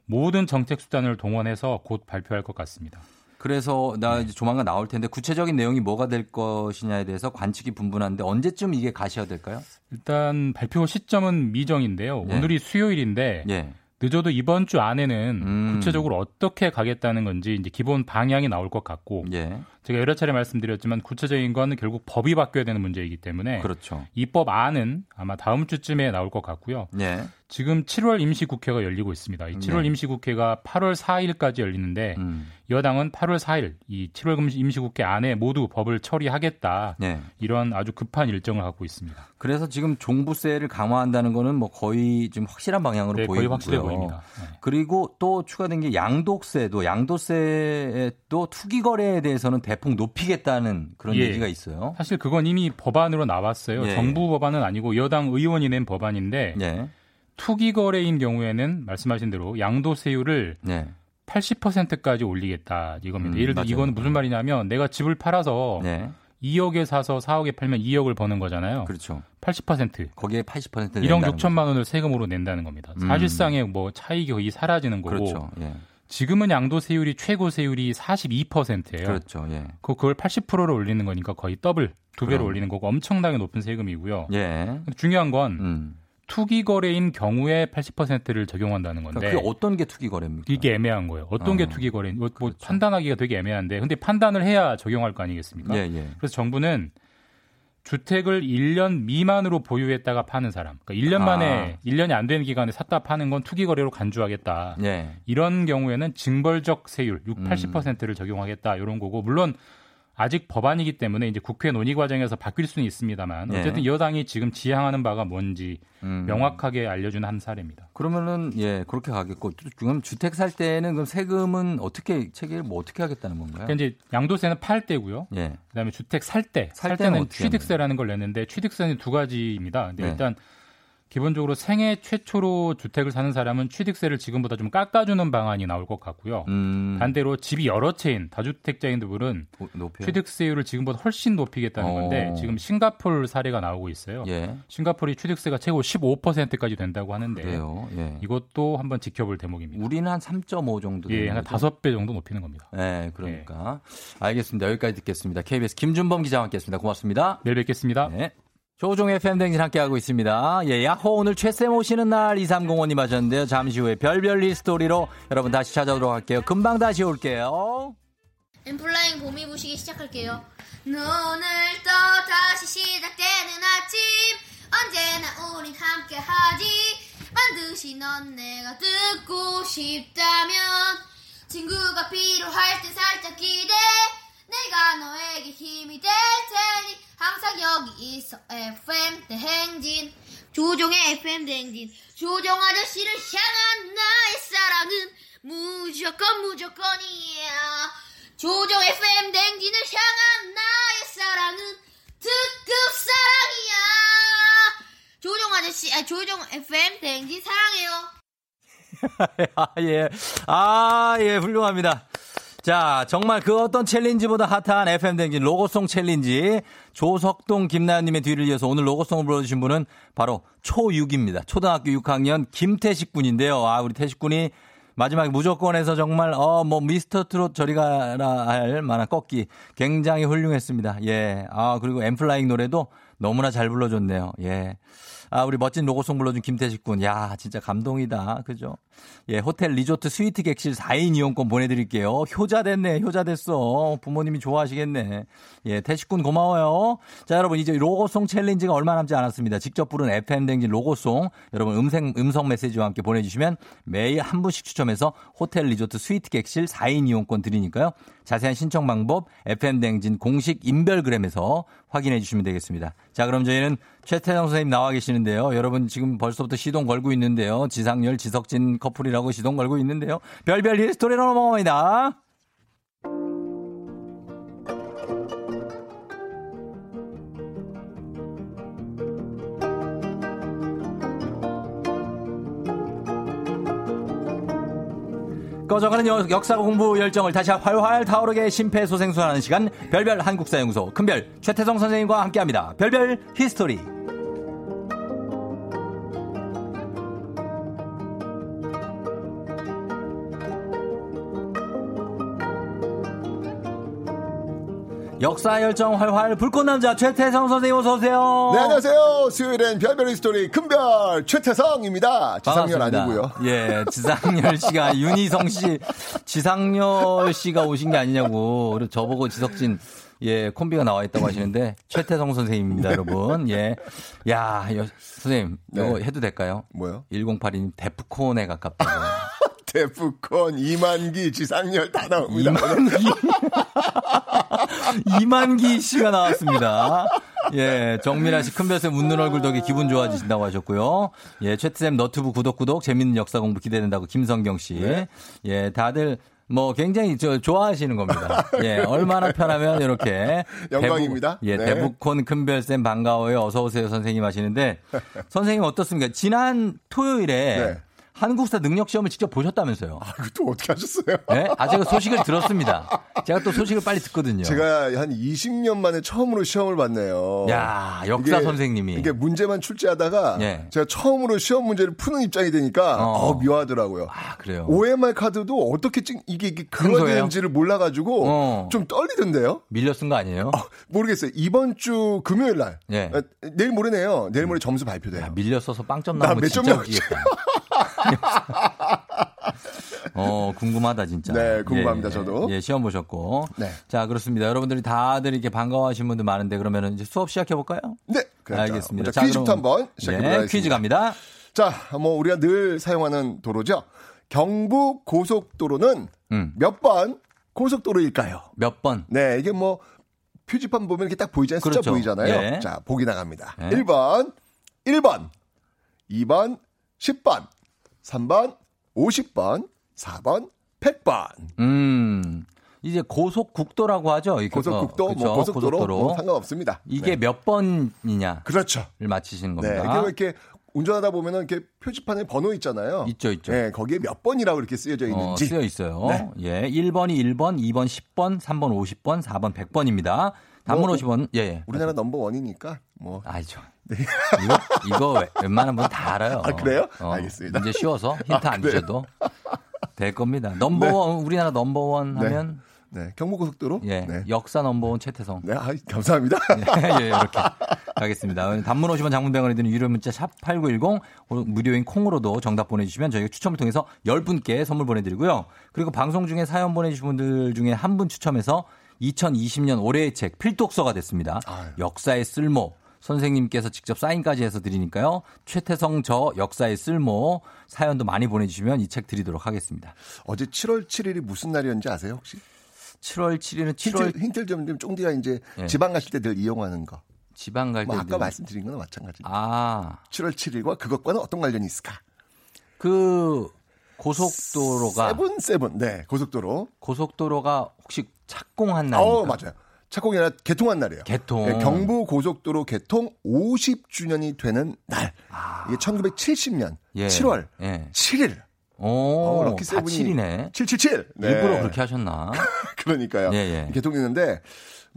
모든 정책 수단을 동원해서 곧 발표할 것 같습니다. 그래서 나 이제 조만간 나올 텐데 구체적인 내용이 뭐가 될 것이냐에 대해서 관측이 분분한데 언제쯤 이게 가시화 될까요? 일단 발표 시점은 미정인데요. 예. 오늘이 수요일인데 예. 늦어도 이번 주 안에는 음. 구체적으로 어떻게 가겠다는 건지 이제 기본 방향이 나올 것 같고 예. 제가 여러 차례 말씀드렸지만 구체적인 건 결국 법이 바뀌어야 되는 문제이기 때문에 그렇죠. 입법안은 아마 다음 주쯤에 나올 것 같고요. 예. 지금 칠월 임시국회가 열리고 있습니다. 이 칠월 예. 임시국회가 팔월 사일까지 열리는데 음. 여당은 팔월 사일 이 칠월 임시국회 안에 모두 법을 처리하겠다. 예. 이런 아주 급한 일정을 갖고 있습니다. 그래서 지금 종부세를 강화한다는 거는 뭐 거의 지금 확실한 방향으로 네, 보이고요. 거의 확실해 보입니다. 네. 그리고 또 추가된 게 양도세도 양도세에 또 투기 거래에 대해서는 대폭 높이겠다는 그런 예. 얘기가 있어요. 사실 그건 이미 법안으로 나왔어요. 예. 정부 법안은 아니고 여당 의원이 낸 법안인데 예. 투기 거래인 경우에는 말씀하신 대로 양도세율을 예. 팔십 퍼센트까지 올리겠다 이겁니다. 음, 예를 들어 이건 무슨 말이냐면 내가 집을 팔아서 예. 이억에 사서 사억에 팔면 이억을 버는 거잖아요. 그렇죠. 팔십 퍼센트. 거기에 팔십 퍼센트 낸다는 일억 육천만 원을 세금으로 낸다는 겁니다. 음. 사실상의 뭐 차익이 거의 사라지는 거고. 그렇죠. 예. 지금은 양도세율이 최고세율이 사십이 퍼센트예요. 그렇죠. 예. 그걸 팔십 퍼센트로 올리는 거니까 거의 더블, 두 배로 그럼. 올리는 거고 엄청나게 높은 세금이고요. 예. 중요한 건 음. 투기 거래인 경우에 팔십 퍼센트를 적용한다는 건데. 그러니까 그게 어떤 게 투기 거래입니까? 이게 애매한 거예요. 어떤 어. 게 투기 거래인? 뭐, 그렇죠. 뭐 판단하기가 되게 애매한데, 근데 판단을 해야 적용할 거 아니겠습니까? 예, 예. 그래서 정부는 주택을 일 년 미만으로 보유했다가 파는 사람. 그러니까 일 년 만에, 아. 일 년이 안 되는 기간에 샀다 파는 건 투기거래로 간주하겠다. 예. 이런 경우에는 징벌적 세율 팔십 퍼센트를 음. 적용하겠다. 이런 거고. 물론 아직 법안이기 때문에 이제 국회 논의 과정에서 바뀔 수는 있습니다만 어쨌든 예. 여당이 지금 지향하는 바가 뭔지 음. 명확하게 알려준 한 사례입니다. 그러면은 예 그렇게 가겠고 그럼 주택 살 때는 그럼 세금은 어떻게 체계를 뭐 어떻게 하겠다는 건가요? 그러니까 이제 양도세는 팔 때고요. 예. 그다음에 주택 살 때 살 때는 취득세라는 걸 냈는데 취득세는 두 가지입니다. 근데 예. 일단 기본적으로 생애 최초로 주택을 사는 사람은 취득세를 지금보다 좀 깎아주는 방안이 나올 것 같고요. 음. 반대로 집이 여러 채인 다주택자인들은 취득세율을 지금보다 훨씬 높이겠다는 오. 건데 지금 싱가포르 사례가 나오고 있어요. 예. 싱가포르이 취득세가 최고 십오 퍼센트까지 된다고 하는데 예. 이것도 한번 지켜볼 대목입니다. 우리는 한 삼 점 오 정도 되는 예, 한 다섯 배 정도 높이는 겁니다. 네, 그러니까. 예. 알겠습니다. 여기까지 듣겠습니다. 케이비에스 김준범 기자와 함께했습니다. 고맙습니다. 내일 뵙겠습니다. 네. 조우종의 에프엠 대행진 함께하고 있습니다. 예, 야호 오늘 최쌤 오시는 날 이삼공오님 하셨는데요. 잠시 후에 별별 일 스토리로 여러분 다시 찾아오도록 할게요. 금방 다시 올게요. 엠플라잉 봄이 부시기 시작할게요. 눈을 떠 다시 시작되는 아침 언제나 우린 함께하지 반드시 넌 내가 듣고 싶다면 친구가 필요할 때 살짝 기대 내가 너에게 힘이 될 테니 항상 여기 있어 에프엠 대행진 조종의 에프엠 대행진 조종 아저씨를 향한 나의 사랑은 무조건 무조건이야 조종 에프엠 대행진을 향한 나의 사랑은 특급 사랑이야 조종 아저씨 아 조종 에프엠 대행진 사랑해요 아 예 아, 예, 훌륭합니다. 자, 정말 그 어떤 챌린지보다 핫한 에프엠 대행진 로고송 챌린지. 조석동 김나연님의 뒤를 이어서 오늘 로고송을 불러주신 분은 바로 초육입니다. 초등학교 육 학년 김태식 군인데요. 아, 우리 태식 군이 마지막에 무조건에서 정말, 어, 뭐, 미스터 트롯 저리 가라 할 만한 꺾기. 굉장히 훌륭했습니다. 예. 아, 그리고 엠플라잉 노래도 너무나 잘 불러줬네요. 예. 아, 우리 멋진 로고송 불러준 김태식 군. 야, 진짜 감동이다. 그죠? 예, 호텔 리조트 스위트 객실 사 인 이용권 보내드릴게요. 효자 됐네. 효자 됐어. 부모님이 좋아하시겠네. 예, 태식 군 고마워요. 자, 여러분, 이제 로고송 챌린지가 얼마 남지 않았습니다. 직접 부른 에프엠 댕진 로고송. 여러분, 음성, 음성 메시지와 함께 보내주시면 매일 한 분씩 추첨해서 호텔 리조트 스위트 객실 사 인 이용권 드리니까요. 자세한 신청 방법, 에프엠 댕진 공식 인별그램에서 확인해 주시면 되겠습니다. 자, 그럼 저희는 최태성 선생님 나와 계시는데요. 여러분 지금 벌써부터 시동 걸고 있는데요. 지상렬, 지석진 커플이라고 시동 걸고 있는데요. 별별 일 스토리로 넘어갑니다. 꺼져가는 역사 공부 열정을 다시 활활 타오르게 심폐소생술하는 시간 별별 한국사연구소 큰별 최태성 선생님과 함께합니다. 별별 히스토리 역사 열정 활활 불꽃남자 최태성 선생님 어서오세요. 네, 안녕하세요. 수요일엔 별별 히스토리 큰별 최태성입니다. 지상렬 아니고요. 예, 지상렬 씨가 윤희성 씨, 지상렬 씨가 오신 게 아니냐고 저보고 지석진. 예, 콤비가 나와 있다고 하시는데, 최태성 선생님입니다, 여러분. 예. 야, 여, 선생님, 이거 네. 해도 될까요? 뭐요? 천팔십이님, 데프콘에 가깝다고. 데프콘, 이만기, 지상렬 다 나옵니다. 이만기. 이만기 씨가 나왔습니다. 예, 정미라 씨 큰별쌤 웃는 얼굴 덕에 기분 좋아지신다고 하셨고요. 예, 최태쌤 너튜브 구독, 구독, 재밌는 역사 공부 기대된다고 김성경 씨. 네. 예, 다들 뭐 굉장히 저 좋아하시는 겁니다. 예, 얼마나 편하면 이렇게 영광입니다. 대부, 예, 네. 대북콘 큰별쌤 반가워요. 어서 오세요, 선생님 하시는데 선생님 어떻습니까? 지난 토요일에 네. 한국사 능력시험을 직접 보셨다면서요? 아, 그것도 어떻게 하셨어요? 네? 아, 제가 소식을 들었습니다. 제가 또 소식을 빨리 듣거든요. 제가 한 이십 년 만에 처음으로 시험을 봤네요. 야, 역사 이게, 선생님이. 이게 문제만 출제하다가 예. 제가 처음으로 시험 문제를 푸는 입장이 되니까 어, 어 묘하더라고요. 아, 그래요? 오엠알 카드도 어떻게 찍, 이게, 이게 그려지는지를 몰라가지고 어. 좀 떨리던데요? 밀려 쓴 거 아니에요? 아, 모르겠어요. 이번 주 금요일 날. 예. 아, 내일 모레네요. 내일 모레 점수 발표돼요. 야, 밀려 써서 빵점 나온 거 진짜 웃기겠다. 어, 궁금하다, 진짜. 네, 궁금합니다, 예, 저도. 예, 시험 보셨고. 네. 자, 그렇습니다. 여러분들이 다들 이렇게 반가워하신 분들 많은데, 그러면 이제 수업 시작해볼까요? 네. 그렇죠. 알겠습니다. 자, 퀴즈부터 한번 시작해보겠습니다. 네, 퀴즈 갑니다. 자, 뭐, 우리가 늘 사용하는 도로죠. 경부고속도로는 음. 몇 번 고속도로일까요? 몇 번? 네, 이게 뭐, 표지판 보면 이렇게 딱 보이잖아요. 그렇죠. 숫자 보이잖아요. 예. 자, 보기 나갑니다. 예. 일 번, 일 번, 이 번, 십 번. 삼 번, 오십 번, 사 번, 백 번. 음. 이제 고속국도라고 하죠. 고속국도, 그렇죠? 뭐 고속도로, 고속도로. 뭐 상관없습니다. 이게 네. 몇 번이냐. 그렇죠. 를 맞히시는 겁니다. 네. 이게 왜 이렇게 운전하다 보면은 이렇게 표지판에 번호 있잖아요. 있죠, 있죠. 예, 거기에 몇 번이라고 이렇게 쓰여져 있는지. 어, 쓰여 있어요. 네. 예, 일 번이 일 번, 이 번 십 번, 삼 번 오십 번, 사 번 백 번입니다. 단문 뭐, 오십 원. 예, 예. 우리나라 넘버원이니까 뭐. 아니죠. 네. 이거, 이거 웬만한 분 다 알아요. 아, 그래요? 어, 알겠습니다. 이제 쉬워서 힌트 아, 안 주셔도 될 겁니다. 넘버원, 네. 우리나라 넘버원 하면. 네. 네, 경부고속도로. 예, 네. 역사 넘버원 최태성. 네, 아, 감사합니다. 예, 예, 이렇게 가겠습니다. 단문 오십 원 장문병원에 드는 유료 문자 샵 팔구일공 무료인 콩으로도 정답 보내주시면 저희가 추첨을 통해서 열 분께 선물 보내드리고요. 그리고 방송 중에 사연 보내주신 분들 중에 한 분 추첨해서 이천이십 년 올해의 책 필독서가 됐습니다. 아유. 역사의 쓸모. 선생님께서 직접 사인까지 해서 드리니까요. 최태성 저 역사의 쓸모 사연도 많이 보내주시면 이 책 드리도록 하겠습니다. 어제 칠월 칠일이 무슨 날이었는지 아세요 혹시? 칠월 칠일은 칠월 힌트를 좀 쫑디가 이제 네. 지방 가실 때 늘 이용하는 거. 지방 갈 때 뭐 아까 늘... 말씀드린 거나 마찬가지입니다. 아. 칠월 칠일과 그것과는 어떤 관련이 있을까? 그 고속도로가 세븐 세븐 네 고속도로 고속도로가 혹시 착공한 날인가? 어 맞아요. 착공이 아니라 개통한 날이에요. 개통. 네, 경부고속도로 개통 오십 주년이 되는 날. 아. 이게 천구백칠십 년 예. 칠월 예. 칠 일. 오, 어, 럭키 세븐이 칠이네. 칠칠칠. 네. 일부러 그렇게 하셨나? 그러니까요. 예, 예. 개통했는데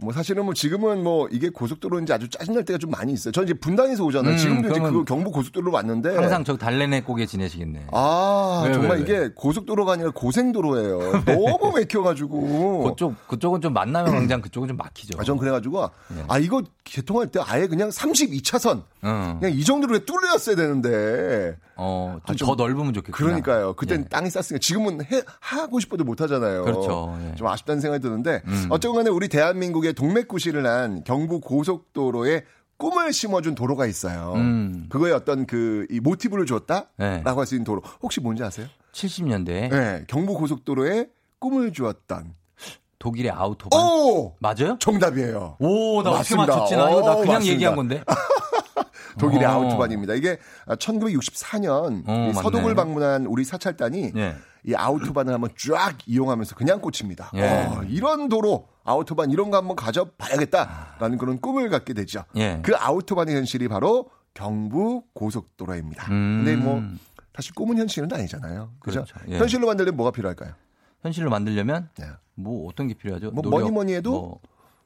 뭐 사실은 뭐 지금은 뭐 이게 고속도로인지 아주 짜증날 때가 좀 많이 있어요. 저 이제 분당에서 오잖아요. 음, 지금도 이제 그 경부 고속도로로 왔는데 항상 저 달래내 꼬개 지내시겠네. 아 왜, 정말 왜, 이게 왜. 고속도로가 아니라 고생도로예요. 너무 막혀가지고 그쪽 그쪽은 좀 만나면 광장 그쪽은 좀 막히죠. 아, 전 그래가지고 네. 아 이거 개통할 때 아예 그냥 삼십이 차선 음. 그냥 이 정도로 뚫려였어야 되는데 어, 좀 더 아, 넓으면 좋겠구나. 그러니까요. 그때는 예. 땅이 쌌으니까 지금은 해, 하고 싶어도 못 하잖아요. 그렇죠. 예. 좀 아쉽다는 생각이 드는데 음. 어쨌든간에 우리 대한민국의 동맥구시를 한 경부고속도로에 꿈을 심어준 도로가 있어요. 음. 그거에 어떤 그 이 모티브를 주었다라고 네. 할 수 있는 도로. 혹시 뭔지 아세요? 칠십 년대 네, 경부고속도로에 꿈을 주었던 독일의 아우토반. 오! 맞아요? 정답이에요. 오, 나 어떻게 맞췄지? 나 이거 나 그냥 맞습니다. 얘기한 건데. 독일의 오. 아우토반입니다. 이게 천구백육십사 년 오, 서독을 방문한 우리 사찰단이 네. 이 아우토반을 한번 쫙 이용하면서 그냥 꽂힙니다. 예. 어, 이런 도로 아우토반 이런 거 한번 가져봐야겠다라는 아. 그런 꿈을 갖게 되죠. 예. 그 아우토반의 현실이 바로 경부고속도로입니다. 음. 근데 뭐 사실 꿈은 현실은 아니잖아요. 그렇죠. 그렇죠. 예. 현실로 만들려면 뭐가 필요할까요? 현실로 만들려면 예. 뭐 어떤 게 필요하죠? 뭐 노력, 뭐니 뭐니 해도 뭐.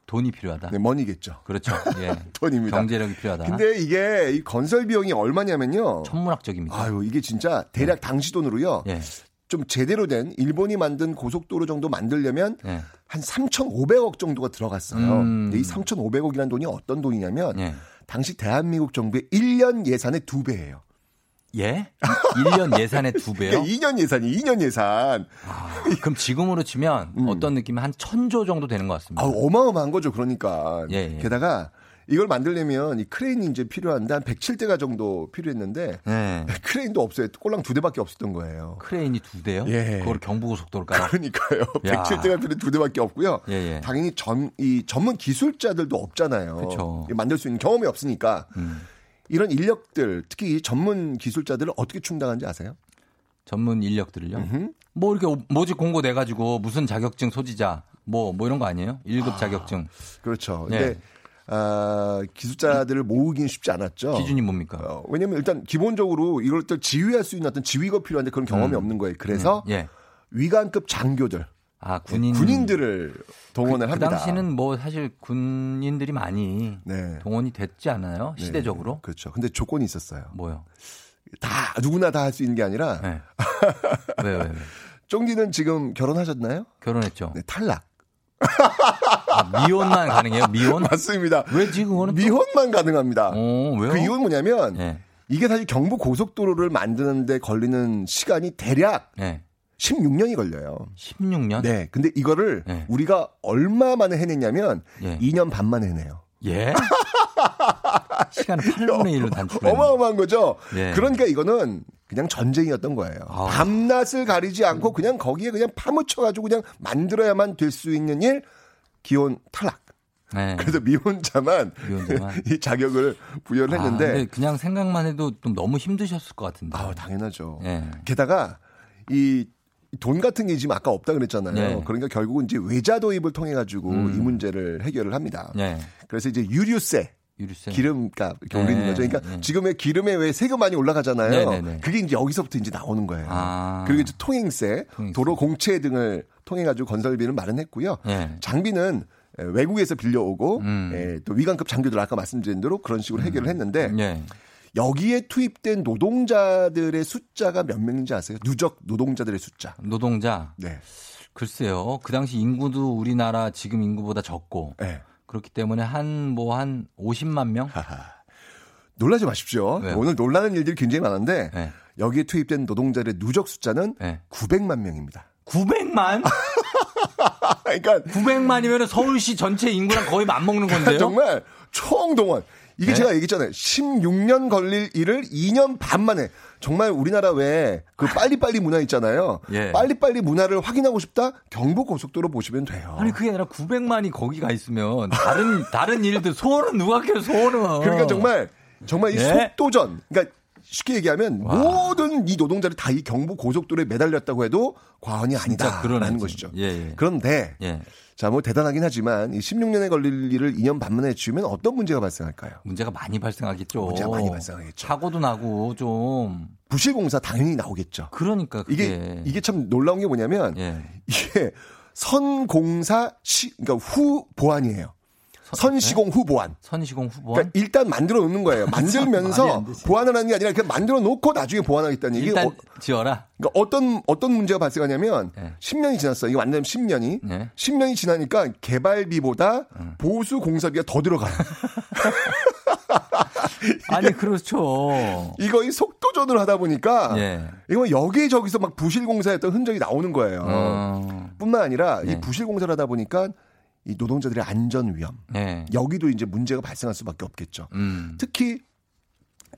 돈이 필요하다. 네, 머니겠죠. 그렇죠. 예. 돈입니다. 경제력이 필요하다. 근데 이게 이 건설 비용이 얼마냐면요. 천문학적입니다. 아유, 이게 진짜 대략 당시 돈으로요. 예. 좀 제대로 된 일본이 만든 고속도로 정도 만들려면 예. 한 삼천오백억 정도가 들어갔어요. 음. 근데 이 삼천오백억이라는 돈이 어떤 돈이냐면 예. 당시 대한민국 정부의 일 년 예산의 두 배예요. 예? 일 년 예산의 두 배요? 그러니까 이 년 예산이 이 년 예산. 아, 그럼 지금으로 치면 음. 어떤 느낌이 한 천조 정도 되는 것 같습니다. 아, 어마어마한 거죠. 그러니까. 예, 예. 게다가 이걸 만들려면 이 크레인이 이제 필요한데 한 백칠 대가 정도 필요했는데 예. 크레인도 없어요. 꼴랑 두 대밖에 없었던 거예요. 크레인이 두 대요? 예. 그걸 경부고속도로 깔아. 그러니까요. 야. 백칠 대가 필요한 두 대밖에 없고요. 예, 예. 당연히 전, 이 전문 기술자들도 없잖아요. 그쵸. 만들 수 있는 경험이 없으니까. 음. 이런 인력들, 특히 전문 기술자들을 어떻게 충당한지 아세요? 전문 인력들을요? 음흠. 뭐 이렇게 모집 공고 내가지고 무슨 자격증 소지자, 뭐, 뭐 이런 거 아니에요? 일 급 아, 자격증. 그렇죠. 네. 근데 아, 기술자들을 모으기는 쉽지 않았죠. 기준이 뭡니까? 어, 왜냐하면 일단 기본적으로 이걸 또 지휘할 수 있는 어떤 지휘가 필요한데 그런 경험이 음. 없는 거예요. 그래서 네. 네. 위관급 장교들. 아, 군인. 군인들을 동원을 그, 합니다. 그 당시는 뭐 사실 군인들이 많이 네. 동원이 됐지 않아요? 시대적으로? 네, 그렇죠. 근데 조건이 있었어요. 뭐요? 다, 누구나 다 할 수 있는 게 아니라. 네. 왜, 왜, 왜? 쫑디는 지금 결혼하셨나요? 결혼했죠. 네, 탈락. 아, 미혼만 가능해요? 미혼? 맞습니다. 왜 지금 그거는? 미혼만 또... 가능합니다. 오, 왜요? 그 이유는 뭐냐면 네. 이게 사실 경부고속도로를 만드는데 걸리는 시간이 대략. 네. 십육 년이 걸려요. 십육 년? 네. 근데 이거를 예. 우리가 얼마 만에 해냈냐면 예. 이 년 반 만에 해내요. 예? 시간을 팔분의 일로 단축해요. 어마어마한 거죠. 예. 그러니까 이거는 그냥 전쟁이었던 거예요. 아. 밤낮을 가리지 않고 그냥 거기에 그냥 파묻혀가지고 그냥 만들어야만 될 수 있는 일, 기혼 탈락. 네. 그래서 미혼자만, 미혼자만 이 자격을 부여를 했는데. 아, 근데 그냥 생각만 해도 좀 너무 힘드셨을 것 같은데. 아, 당연하죠. 예. 게다가 이 돈 같은 게 지금 아까 없다 그랬잖아요. 네. 그러니까 결국은 이제 외자 도입을 통해 가지고 음. 이 문제를 해결을 합니다. 네. 그래서 이제 유류세 유류세. 기름값 이렇게 네. 올리는 거죠. 그러니까 네. 지금의 기름에 왜 세금 많이 올라가잖아요. 네, 네, 네. 그게 이제 여기서부터 이제 나오는 거예요. 아. 그리고 이제 통행세, 통행세, 도로 공채 등을 통해 가지고 건설비는 마련했고요. 네. 장비는 외국에서 빌려오고 음. 예, 또 위관급 장교들 아까 말씀드린 대로 그런 식으로 해결을 했는데 음. 네. 여기에 투입된 노동자들의 숫자가 몇 명인지 아세요? 누적 노동자들의 숫자. 노동자? 네. 글쎄요. 그 당시 인구도 우리나라 지금 인구보다 적고 네. 그렇기 때문에 한 뭐 한 오십만 명? 하하. 놀라지 마십시오. 왜요? 오늘 놀라는 일들이 굉장히 많은데 네. 여기에 투입된 노동자들의 누적 숫자는 네. 구백만 명입니다. 구백만? 그러니까 구백만이면 서울시 전체 인구랑 거의 맞먹는 건데요. 정말 총동원. 이게 네? 제가 얘기했잖아요. 십육 년 걸릴 일을 이 년 반 만에. 정말 우리나라 왜 그 빨리빨리 문화 있잖아요. 예. 빨리빨리 문화를 확인하고 싶다? 경부고속도로 보시면 돼요. 아니 그게 아니라 구백만이 거기 가 있으면 다른 다른 일들 소원은 누가 켜요? 소원은. 그러니까 정말 정말 이 예? 속도전. 그러니까 쉽게 얘기하면 와. 모든 이 노동자를 다 이 경부고속도로에 매달렸다고 해도 과언이 아니다라는 것이죠. 예, 예. 그런데 예. 자, 뭐 대단하긴 하지만 이 십육 년에 걸릴 일을 이 년 반 만에 치우면 어떤 문제가 발생할까요? 문제가 많이 발생하겠죠. 문제가 많이 발생하겠죠. 사고도 나고 좀 부실공사 당연히 나오겠죠. 그러니까 그게. 이게 이게 참 놀라운 게 뭐냐면 예. 이게 선공사 시 그러니까 후 보완이에요. 선시공 후 보완. 선시공 후 보완. 그러니까 일단 만들어 놓는 거예요. 만들면서 보완을 하는 게 아니라 그냥 만들어 놓고 나중에 보완하겠다는 얘기. 일단 어, 지어라. 그러니까 어떤 어떤 문제가 발생하냐면 네. 십 년이 지났어요. 이거 완전 십 년이. 네. 십 년이 지나니까 개발비보다 음. 보수 공사비가 더 들어가요. 아니 그렇죠. 이거 이 속도전을 하다 보니까 예. 이거 여기 저기서 막 부실 공사했던 흔적이 나오는 거예요. 음. 뿐만 아니라 네. 이 부실 공사를 하다 보니까 이 노동자들의 안전 위험. 네. 여기도 이제 문제가 발생할 수밖에 없겠죠. 음. 특히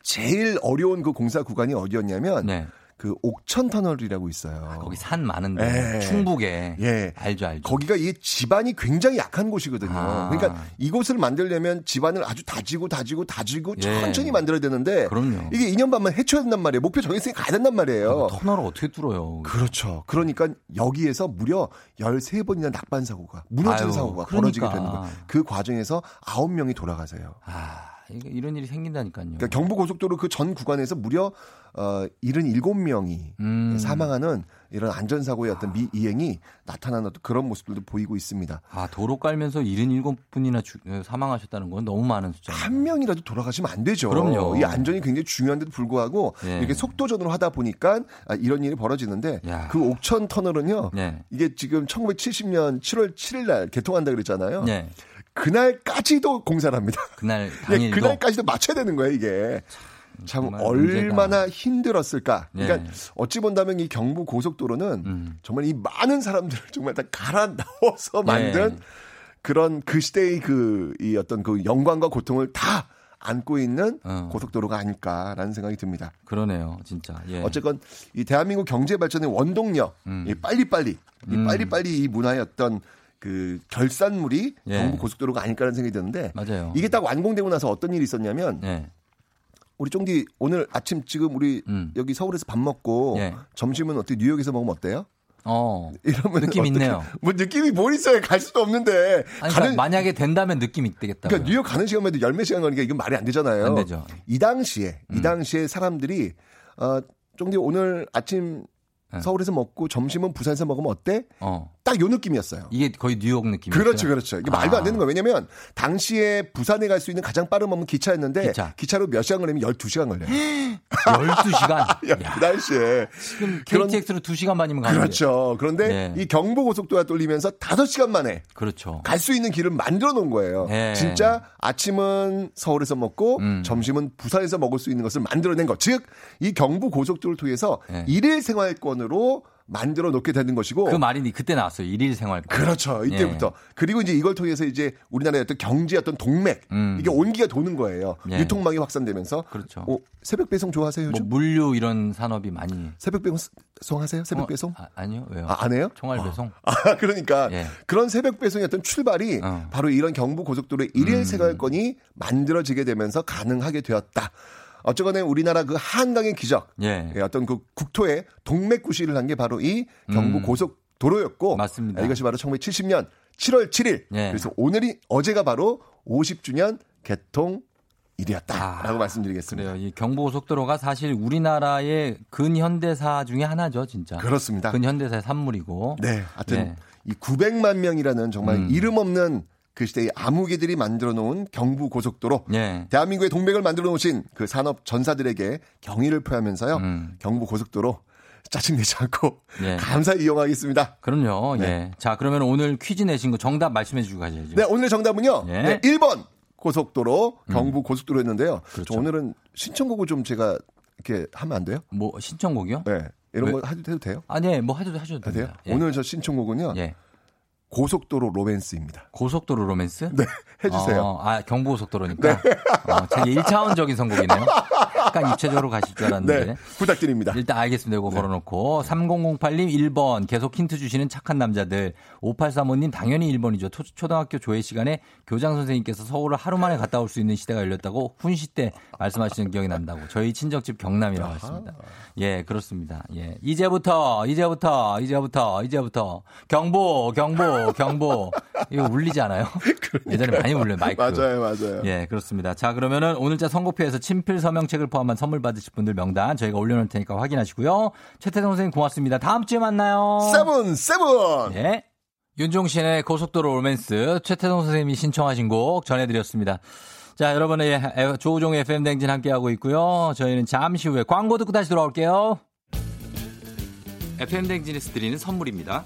제일 어려운 그 공사 구간이 어디였냐면 네. 그 옥천 터널이라고 있어요. 아, 거기 산 많은데 예. 충북에. 예. 알죠, 알죠. 거기가 이 지반이 굉장히 약한 곳이거든요. 아. 그러니까 이곳을 만들려면 지반을 아주 다지고 다지고 다지고 예. 천천히 만들어야 되는데 그럼요. 이게 이 년 반만 해쳐야 된단 말이에요. 목표 정했으니까 가야 된단 말이에요. 아, 터널을 어떻게 뚫어요? 그렇죠. 그러니까 여기에서 무려 열세 번이나 낙반 사고가 무너지는 사고가 벌어지게 되는 거예요. 그 과정에서 아홉 명이 돌아가세요. 아. 이런 일이 생긴다니까요. 그러니까 경부고속도로 그 전 구간에서 무려 어, 칠십칠 명이 음. 사망하는 이런 안전사고의 어떤 아. 미이행이 나타나는 그런 모습들도 보이고 있습니다. 아, 도로 깔면서 칠십칠 분이나 주, 사망하셨다는 건 너무 많은 숫자입니다. 한 명이라도 돌아가시면 안 되죠. 그럼요. 이 안전이 굉장히 중요한데도 불구하고 네. 이렇게 속도전으로 하다 보니까 이런 일이 벌어지는데 야. 그 옥천 터널은요. 네. 이게 지금 천구백칠십 년 칠월 칠일 날 개통한다 그랬잖아요. 네. 그날까지도 공사를 합니다. 그날 당일도? 그날까지도 맞춰야 되는 거예요, 이게. 참, 참 얼마나 문제가. 힘들었을까. 그러니까 네. 어찌 본다면 이 경부 고속도로는 음. 정말 이 많은 사람들을 정말 다 갈아 넣어서 만든 네. 그런 그 시대의 그 이 어떤 그 영광과 고통을 다 안고 있는 어. 고속도로가 아닐까라는 생각이 듭니다. 그러네요, 진짜. 예. 어쨌건 이 대한민국 경제 발전의 원동력, 음. 이 빨리빨리, 음. 이 빨리빨리 이 문화의 어떤 그 결산물이 예. 경부 고속도로가 아닐까라는 생각이 드는데 맞아요. 이게 딱 완공되고 나서 어떤 일이 있었냐면 예. 우리 쫑디 오늘 아침 지금 우리 음. 여기 서울에서 밥 먹고 예. 점심은 어떻게 뉴욕에서 먹으면 어때요? 어, 이러면 느낌 어떻게, 있네요. 뭐 느낌이 뭘 있어요? 갈 수도 없는데. 아니, 가는, 그러니까 만약에 된다면 느낌이 있겠다. 그러니까 뉴욕 가는 시간만도 열몇 시간 가니까 이건 말이 안 되잖아요. 안 되죠. 이 당시에 음. 이 당시에 사람들이 어, 쫑디 오늘 아침 서울에서 먹고 점심은 부산에서 먹으면 어때? 어. 딱 요 느낌이었어요. 이게 거의 뉴욕 느낌이었죠. 그렇죠. 그렇죠. 이게 아. 말도 안 되는 거예요. 왜냐면 당시에 부산에 갈 수 있는 가장 빠른 방법은 기차였는데 기차. 기차로 몇 시간 걸리면 열두 시간 걸려요. 열두 시간? 야, 그 날씨에. 지금 케이티엑스로 두 시간만이면 가는데. 그렇죠. 그런데 네. 이 경부고속도로가 뚫리면서 다섯 시간 만에 그렇죠. 갈 수 있는 길을 만들어 놓은 거예요. 네. 진짜 아침은 서울에서 먹고 음. 점심은 부산에서 먹을 수 있는 것을 만들어낸 것. 즉 이 경부고속도로를 통해서 네. 일일 생활권으로 만들어 놓게 되는 것이고. 그 말이 그때 나왔어요. 일일 생활권. 그렇죠. 이때부터. 예. 그리고 이제 이걸 통해서 이제 우리나라의 어떤 경제 어떤 동맥. 음. 이게 온기가 도는 거예요. 예. 유통망이 확산되면서. 그렇죠. 오, 새벽 배송 좋아하세요? 요즘? 뭐 물류 이런 산업이 많이. 새벽 배송 하세요? 새벽 어, 배송? 아, 아니요. 왜요? 아, 안 해요? 총알 배송? 어. 아, 그러니까. 예. 그런 새벽 배송의 어떤 출발이 어. 바로 이런 경부 고속도로의 일일 음. 생활권이 만들어지게 되면서 가능하게 되었다. 어쨌거나 우리나라 그 한강의 기적, 예. 어떤 그 국토의 동맥구시를 한 게 바로 이 경부 음. 고속도로였고, 맞습니다. 이것이 바로 천구백칠십 년 칠월 칠일, 예. 그래서 오늘이 어제가 바로 오십 주년 개통 일이었다라고 아, 말씀드리겠습니다. 그래요. 이 경부고속도로가 사실 우리나라의 근현대사 중에 하나죠, 진짜. 그렇습니다. 근현대사의 산물이고. 네. 하여튼 네. 이 구백만 명이라는 정말 음. 이름 없는 그 시대의 암흑이들이 만들어 놓은 경부고속도로. 네. 대한민국의 동맥을 만들어 놓으신 그 산업 전사들에게 경의를 표하면서요. 음. 경부고속도로 짜증내지 않고 네. 감사히 이용하겠습니다. 그럼요. 네. 예. 자, 그러면 오늘 퀴즈 내신 거 정답 말씀해 주시고 가셔야죠. 네, 오늘 정답은요. 예. 네, 일 번 고속도로, 경부고속도로였는데요. 그렇죠. 저 오늘은 신청곡을 좀 제가 이렇게 하면 안 돼요? 뭐 신청곡이요? 네. 이런 왜? 거 해도 돼요? 아, 네. 뭐 해도 하셔도 돼요. 예. 오늘 저 신청곡은요. 예. 고속도로 로맨스입니다. 고속도로 로맨스? 네. 해주세요. 어, 아, 경부고속도로니까. 네. 어, 되게 일 차원적인 선곡이네요. 약간 입체적으로 가실 줄 알았는데. 네, 부탁드립니다. 일단 알겠습니다. 이거 네. 걸어놓고. 삼공공팔 님 일 번 계속 힌트 주시는 착한 남자들. 오팔삼오 님 당연히 일 번이죠. 초, 초등학교 조회 시간에 교장 선생님께서 서울을 하루 만에 갔다 올 수 있는 시대가 열렸다고 훈시 때 말씀하시는 기억이 난다고. 저희 친정집 경남이라고 했습니다. 예, 그렇습니다. 예, 이제부터 이제부터 이제부터 이제부터 경보 경보 경보 이거 울리지 않아요? 그러니까요. 예전에 많이 울려요. 마이크. 맞아요. 맞아요. 예, 그렇습니다. 자, 그러면은 오늘자 선곡표에서 친필 서명책을 포함한 선물 받으실 분들 명단 저희가 올려놓을 테니까 확인하시고요. 최태성 선생님 고맙습니다. 다음 주에 만나요. 세븐 세븐. 네. 윤종신의 고속도로 로맨스 최태성 선생님이 신청하신 곡 전해드렸습니다. 자, 여러분의 조우종 에프엠 대행진 함께하고 있고요. 저희는 잠시 후에 광고 듣고 다시 돌아올게요. 에프엠 대행진에서 드리는 선물입니다.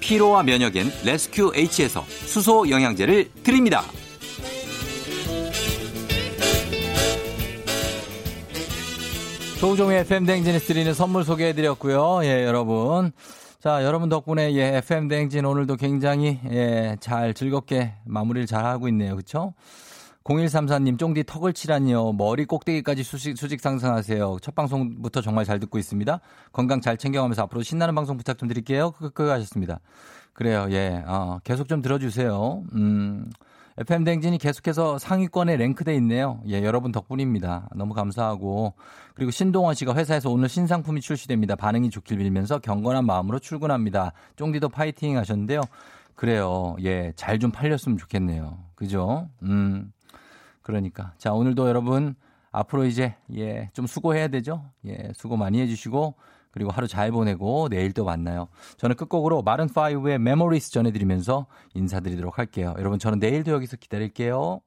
피로와 면역엔 레스큐 H에서 수소 영양제를 드립니다. 조우종의 에프엠 대행진에서 드리는 선물 소개해드렸고요. 예, 여러분. 자, 여러분 덕분에 예, 에프엠 대행진 오늘도 굉장히 예, 잘 즐겁게 마무리를 잘하고 있네요. 그렇죠? 공일삼사 님 쫑디 턱을 치라니요. 머리 꼭대기까지 수직, 수직 상승하세요. 첫 방송부터 정말 잘 듣고 있습니다. 건강 잘 챙겨가면서 앞으로 신나는 방송 부탁 좀 드릴게요. 크크크 하셨습니다. 그래요. 예, 어, 계속 좀 들어주세요. 음, 에프엠 대행진이 계속해서 상위권에 랭크돼 있네요. 예, 여러분 덕분입니다. 너무 감사하고. 그리고 신동원 씨가 회사에서 오늘 신상품이 출시됩니다. 반응이 좋길 빌면서 경건한 마음으로 출근합니다. 쫑디도 파이팅 하셨는데요. 그래요. 예, 잘 좀 팔렸으면 좋겠네요. 그죠? 음. 그러니까. 자, 오늘도 여러분 앞으로 이제 예, 좀 수고해야 되죠? 예, 수고 많이 해 주시고 그리고 하루 잘 보내고 내일 또 만나요. 저는 끝곡으로 마른 파이브의 메모리스 전해드리면서 인사드리도록 할게요. 여러분 저는 내일도 여기서 기다릴게요.